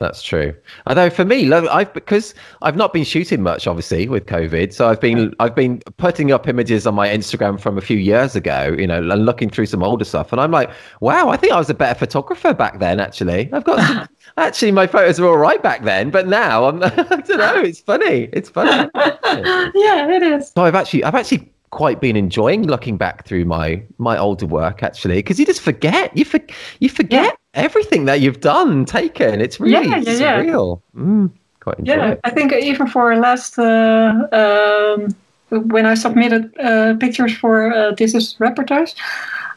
That's true. Although for me, I've because I've not been shooting much, obviously, with COVID. So I've been I've been putting up images on my Instagram from a few years ago, you know, and looking through some older stuff. And I'm like, wow, I think I was a better photographer back then. Actually, I've got some, actually my photos were all right back then, but now I'm, I don't know. It's funny. It's funny. Yeah, it is. So I've actually I've actually. quite been enjoying looking back through my my older work, actually, because you just forget you for, you forget yeah. everything that you've done, taken. It's really yeah, yeah, surreal. Yeah. Mm, quite enjoy yeah, it. I think even for last uh, um, when I submitted uh, pictures for uh, This Is Reportage,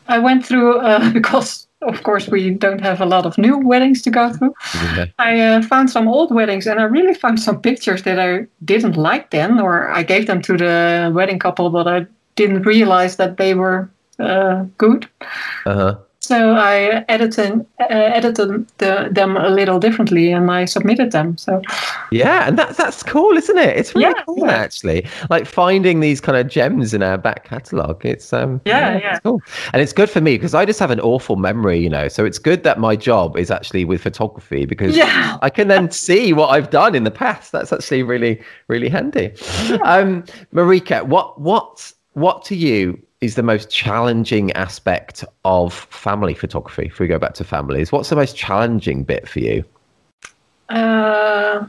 I went through uh, because of course we don't have a lot of new weddings to go through. Yeah. I uh, found some old weddings, and I really found some pictures that I didn't like then, or I gave them to the wedding couple, but I didn't realize that they were uh, good. Uh-huh. So I edited uh, edited the, them a little differently, and I submitted them. So yeah, and that's that's cool, isn't it? It's really yeah, cool, yeah. actually. Like finding these kind of gems in our back catalogue. It's um yeah, yeah, yeah. It's cool, and it's good for me because I just have an awful memory, you know. So it's good that my job is actually with photography because yeah. I can then see what I've done in the past. That's actually really really handy. Yeah. Um, Marika, what what what to you? Is the most challenging aspect of family photography? If we go back to families, what's the most challenging bit for you? Uh,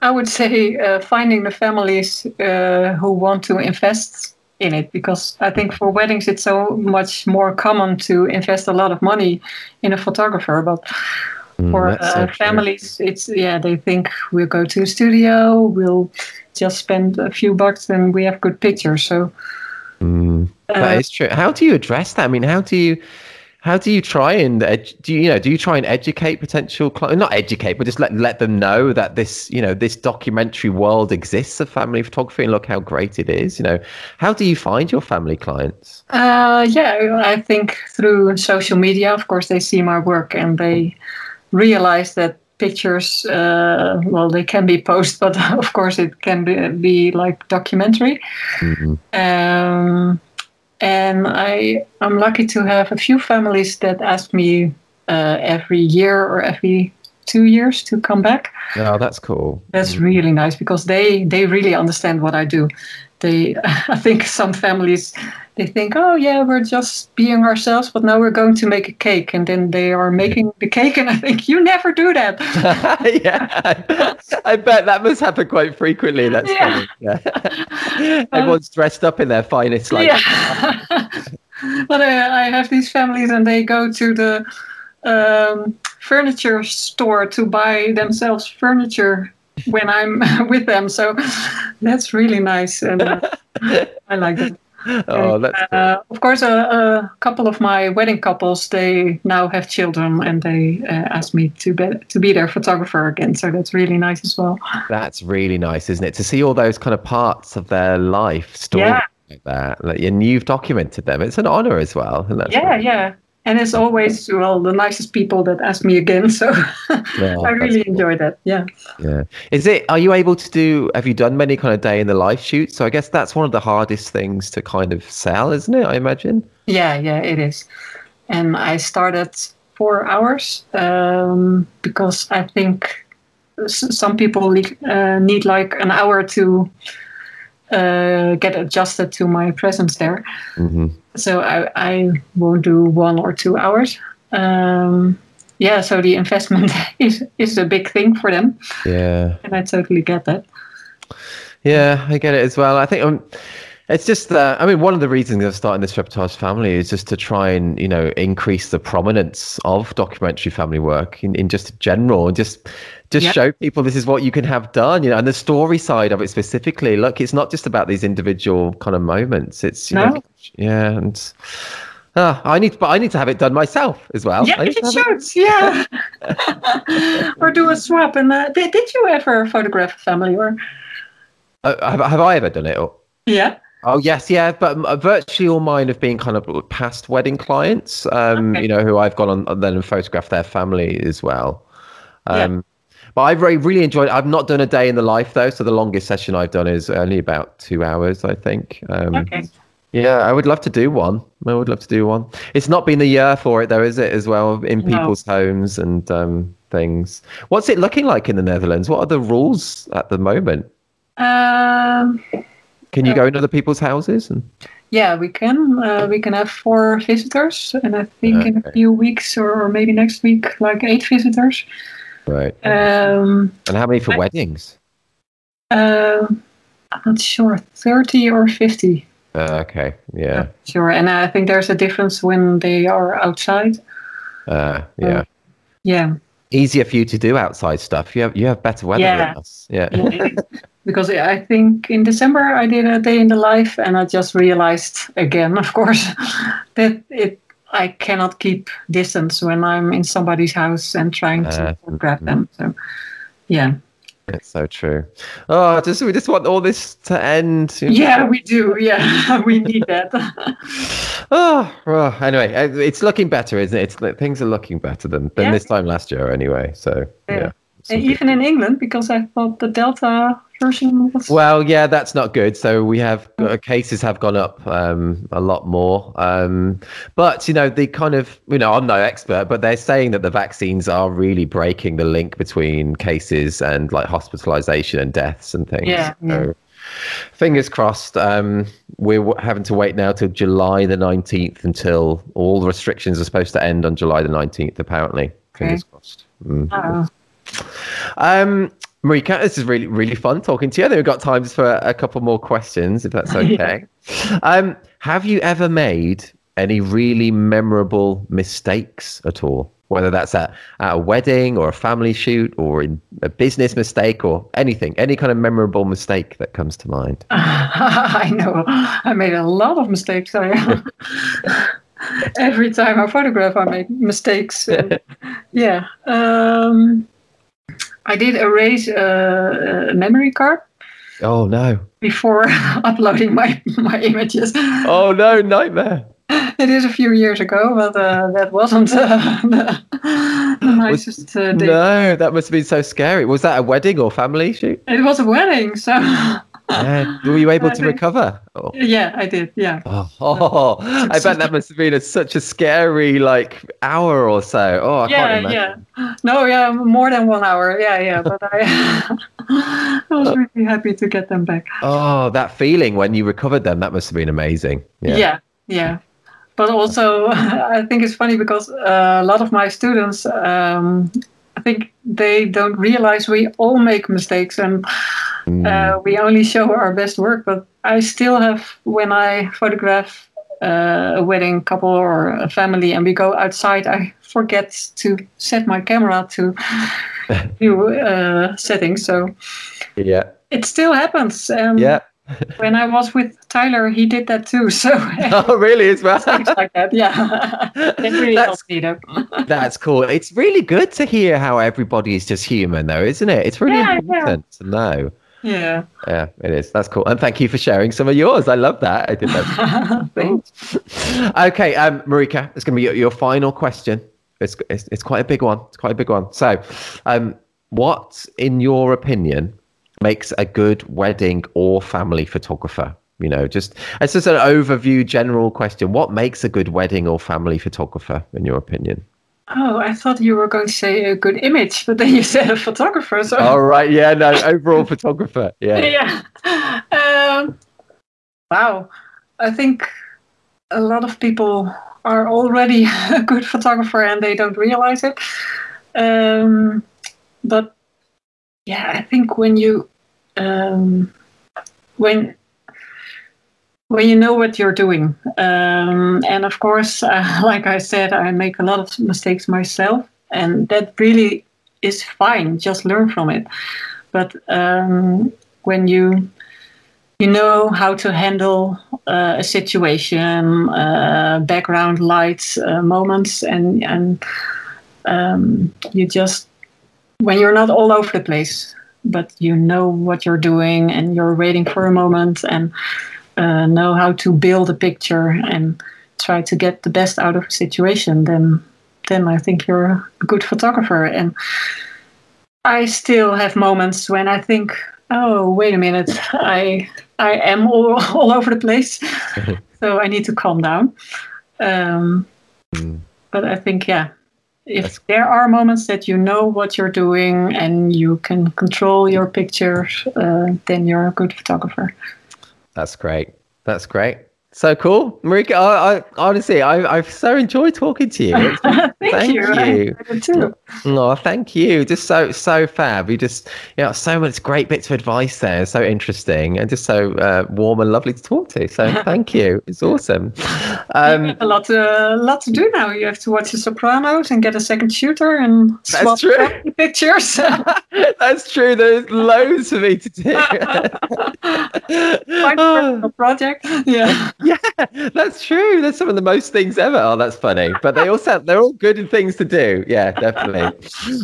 I would say uh, finding the families uh, who want to invest in it, because I think for weddings it's so much more common to invest a lot of money in a photographer, but mm, for uh, families true. it's yeah they think we'll go to a studio, we'll just spend a few bucks and we have good pictures. So mm, that uh, is true. How do you address that? I mean, how do you how do you try and edu- do you, you know do you try and educate potential clients, not educate, but just let let them know that this you know this documentary world exists of family photography and look how great it is? You know, how do you find your family clients? Uh, yeah, I think through social media. Of course, they see my work and they realize that pictures, uh, well, they can be posed, but of course it can be, be like documentary. Mm-hmm. Um, and I, I'm lucky to have a few families that ask me uh, every year or every two years to come back. Oh, that's cool. That's mm-hmm. really nice, because they, they really understand what I do. They, I think some families, they think, oh yeah, we're just being ourselves, but now we're going to make a cake, and then they are making the cake, and I think, you never do that. Yeah, I, I bet that must happen quite frequently. That's yeah. funny. Yeah. Everyone's um, dressed up in their finest. Like, yeah. But uh, I have these families, and they go to the um, furniture store to buy themselves furniture when I'm with them, so that's really nice, and uh, I like it. Oh, and, that's cool. uh, of course, a uh, uh, couple of my wedding couples, they now have children, and they uh, asked me to be to be their photographer again. So that's really nice as well. That's really nice, isn't it? To see all those kind of parts of their life story yeah. like that, like, and you've documented them. It's an honor as well. And that's yeah, really- yeah. And it's always, well, the nicest people that ask me again. So oh, I really cool. enjoy that. Yeah. Yeah. Is it, are you able to do, have you done many kind of day in the life shoots? So I guess that's one of the hardest things to kind of sell, isn't it? I imagine. Yeah. Yeah, it is. And I started four hours um, because I think s- some people uh, need like an hour to uh, get adjusted to my presence there. Mm-hmm. So I, I won't do one or two hours. Um, yeah, so the investment is, is a big thing for them. Yeah. And I totally get that. Yeah, I get it as well. I think um, it's just, uh, I mean, one of the reasons of starting this reportage family is just to try and, you know, increase the prominence of documentary family work in, in just general, just Just yep. show people this is what you can have done, you know, and the story side of it specifically. Look, it's not just about these individual kind of moments. It's you no. know, yeah, and uh, I need, but I need to have it done myself as well. Yeah, it shoots, yeah. Or do a swap. And uh, did, did you ever photograph a family? Or uh, have, have I ever done it? Or... Yeah. Oh, yes. Yeah. But uh, virtually all mine have been kind of past wedding clients, um, okay. you know, who I've gone on and then photographed their family as well. Um, yeah. But I've really, really enjoyed it. I've not done a day in the life, though. So the longest session I've done is only about two hours, I think. Um, okay. Yeah, I would love to do one. I would love to do one. It's not been the year for it, though, is it, as well, in people's no. homes and um, things. What's it looking like in the Netherlands? What are the rules at the moment? Um, can you uh, go in other people's houses? And... Yeah, we can. Uh, we can have four visitors. And I think okay. in a few weeks or maybe next week, like eight visitors. Right. Um, and how many for I, weddings? Uh, I'm not sure, thirty or fifty. Uh, okay, yeah. Sure, and I think there's a difference when they are outside. Uh, yeah. Um, yeah. Easier for you to do outside stuff. You have you have better weather yeah. than us. Yeah. Yeah. Because I think in December I did a day in the life, and I just realized again, of course, that it. I cannot keep distance when I'm in somebody's house and trying to uh, grab them. So, yeah. It's so true. Oh, just we just want all this to end. Yeah, we do. Yeah, we need that. oh, well, anyway, it's looking better, isn't it? It's, things are looking better than, than yeah. this time last year anyway. So, yeah. yeah. And even in England, because I thought the Delta version was... Well, yeah, that's not good. So we have uh, cases have gone up um, a lot more. Um, but, you know, the kind of, you know, I'm no expert, but they're saying that the vaccines are really breaking the link between cases and like hospitalization and deaths and things. Yeah. So, yeah. Fingers crossed. Um, we're w- having to wait now till July the nineteenth until all the restrictions are supposed to end on July the nineteenth, apparently. Fingers okay. crossed. Mm. Um, Marika, this is really, really fun talking to you. I think we've got time for a couple more questions, if that's okay. um, have you ever made any really memorable mistakes at all? Whether that's at, at a wedding or a family shoot or in a business mistake or anything, any kind of memorable mistake that comes to mind? I know. I made a lot of mistakes. I, every time I photograph, I make mistakes. And, yeah. Um... I did erase uh, a memory card. Oh, no. Before uploading my, my images. Oh, no, nightmare. It is a few years ago, but uh, that wasn't uh, the, the nicest uh, day. No, that must have been so scary. Was that a wedding or family shoot? It was a wedding, so... Yeah. Were you able I to think, recover? Oh. Yeah, I did. Yeah. Oh, oh I bet that must have been a, such a scary like hour or so. Oh, I yeah, can't imagine. Yeah. No, yeah, more than one hour. Yeah, yeah. But I, I was really happy to get them back. Oh, that feeling when you recovered them—that must have been amazing. Yeah, yeah. yeah. But also, I think it's funny because uh, a lot of my students, um, I think they don't realize we all make mistakes and. Uh, we only show our best work, but I still have, when I photograph uh, a wedding couple or a family and we go outside, I forget to set my camera to new uh, settings. So yeah, it still happens. Um, yeah. When I was with Tyler, he did that too. So oh, really? As well, things like that. Yeah, it really that's, helps me though. That's cool. It's really good to hear how everybody is just human, though, isn't it? It's really yeah, important yeah. to know. Yeah. Yeah, it is. That's cool. And thank you for sharing some of yours. I love that. I did that. Okay, um, Marika, it's going to be your, your final question. It's, it's it's quite a big one. It's quite a big one. So, um, what, in your opinion, makes a good wedding or family photographer? You know, just it's just an overview, general question. What makes a good wedding or family photographer, in your opinion? Oh, I thought you were going to say a good image, but then you said a photographer. So. Oh, right. Yeah, no, overall photographer. Yeah. Yeah. Um, wow. I think a lot of people are already a good photographer and they don't realize it. Um, but yeah, I think when you um, when when you know what you're doing, um, and of course, uh, like I said, I make a lot of mistakes myself, and that really is fine. Just learn from it. But um, when you you know how to handle uh, a situation, uh, background lights, uh, moments, and and um, you just. When you're not all over the place, but you know what you're doing and you're waiting for a moment and uh, know how to build a picture and try to get the best out of a situation, then then I think you're a good photographer. And I still have moments when I think, oh, wait a minute, I I am all, all over the place, so I need to calm down. Um, mm. But I think, yeah. If there are moments that you know what you're doing and you can control your pictures, uh, then you're a good photographer. That's great. That's great. So cool. Marika, I, I, honestly, I, I've so enjoyed talking to you. It's, thank, thank you. you. I, I too. Oh, thank you. Just so, so fab. You just, you know, so much great bits of advice there. So interesting and just so uh, warm and lovely to talk to. So thank you. It's awesome. Um, you have a lot, uh, lot to do now. You have to watch The Sopranos and get a second shooter and swap pictures. That's true. There's loads for me to do. Quite a personal project. Yeah. Yeah, that's true. That's some of the most things ever. Oh, that's funny. But they all sound, they're all good things to do. Yeah, definitely.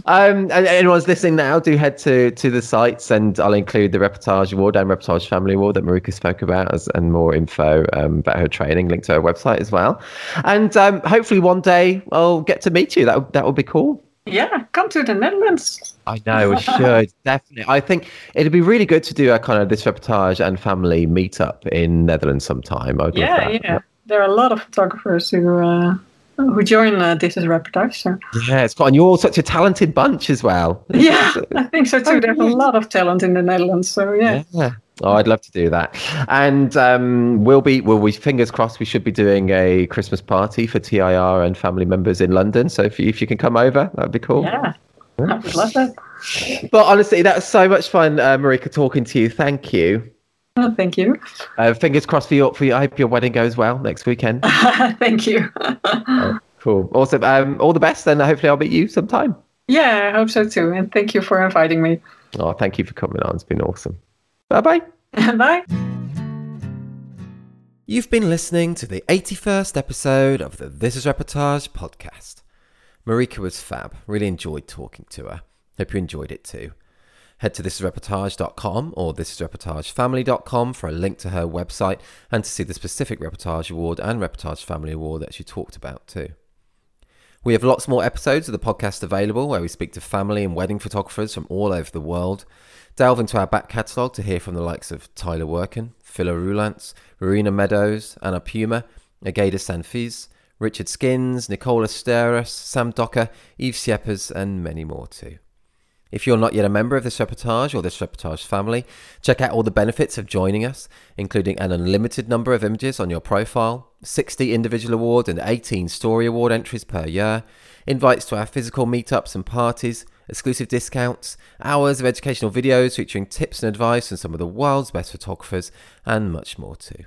Um, and anyone's listening now, do head to to the sites and I'll include the Reportage Award and Reportage Family Award that Marika spoke about as, and more info um, about her training, linked to her website as well. And um, hopefully one day I'll get to meet you. That that would be cool. Yeah, come to the Netherlands. I know, we should. Definitely. I think it'd be really good to do a kind of this reportage and family meetup in Netherlands sometime. I would yeah, love that. yeah. There are a lot of photographers who uh, who join uh, This Is Reportage. So. Yeah, it's quite, and you're all such a talented bunch as well. Yeah, so, I think so too. Oh, There's yeah. a lot of talent in the Netherlands. So, yeah. yeah. Oh, I'd love to do that. And um, we'll be, well, we fingers crossed, we should be doing a Christmas party for T I R and family members in London. So if you, if you can come over, that'd be cool. Yeah, I would love that. But honestly, that was so much fun, uh, Marika, talking to you. Thank you. Oh, thank you. Uh, fingers crossed for you. For you. I hope your wedding goes well next weekend. Thank you. Oh, cool. Awesome. Um, all the best, and hopefully I'll meet you sometime. Yeah, I hope so too. And thank you for inviting me. Oh, thank you for coming on. It's been awesome. Bye-bye. Bye. You've been listening to the eighty-first episode of the This Is Reportage podcast. Marika was fab. Really enjoyed talking to her. Hope you enjoyed it too. Head to this is reportage dot com or this is reportage family dot com for a link to her website and to see the specific Reportage Award and Reportage Family Award that she talked about too. We have lots more episodes of the podcast available where we speak to family and wedding photographers from all over the world, delve into our back catalogue to hear from the likes of Tyler Wirken, Phila Rulance, Rowena Meadows, Anna Puma, Egeda Sanfiz, Richard Skins, Nicola Sterus, Sam Docker, Eve Siepers, and many more too. If you're not yet a member of This Reportage or This Reportage family, check out all the benefits of joining us, including an unlimited number of images on your profile, sixty individual award and eighteen story award entries per year, invites to our physical meetups and parties, exclusive discounts, hours of educational videos featuring tips and advice from some of the world's best photographers, and much more too.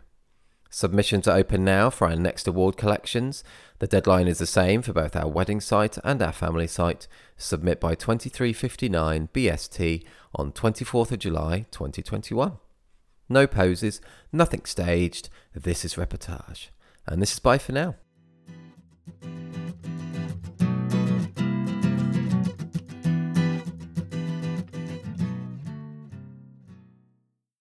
Submissions are open now for our next award collections. The deadline is the same for both our wedding site and our family site. Submit by twenty-three fifty-nine B S T on twenty-fourth of July twenty twenty-one. No poses, nothing staged. This is Reportage. And this is bye for now.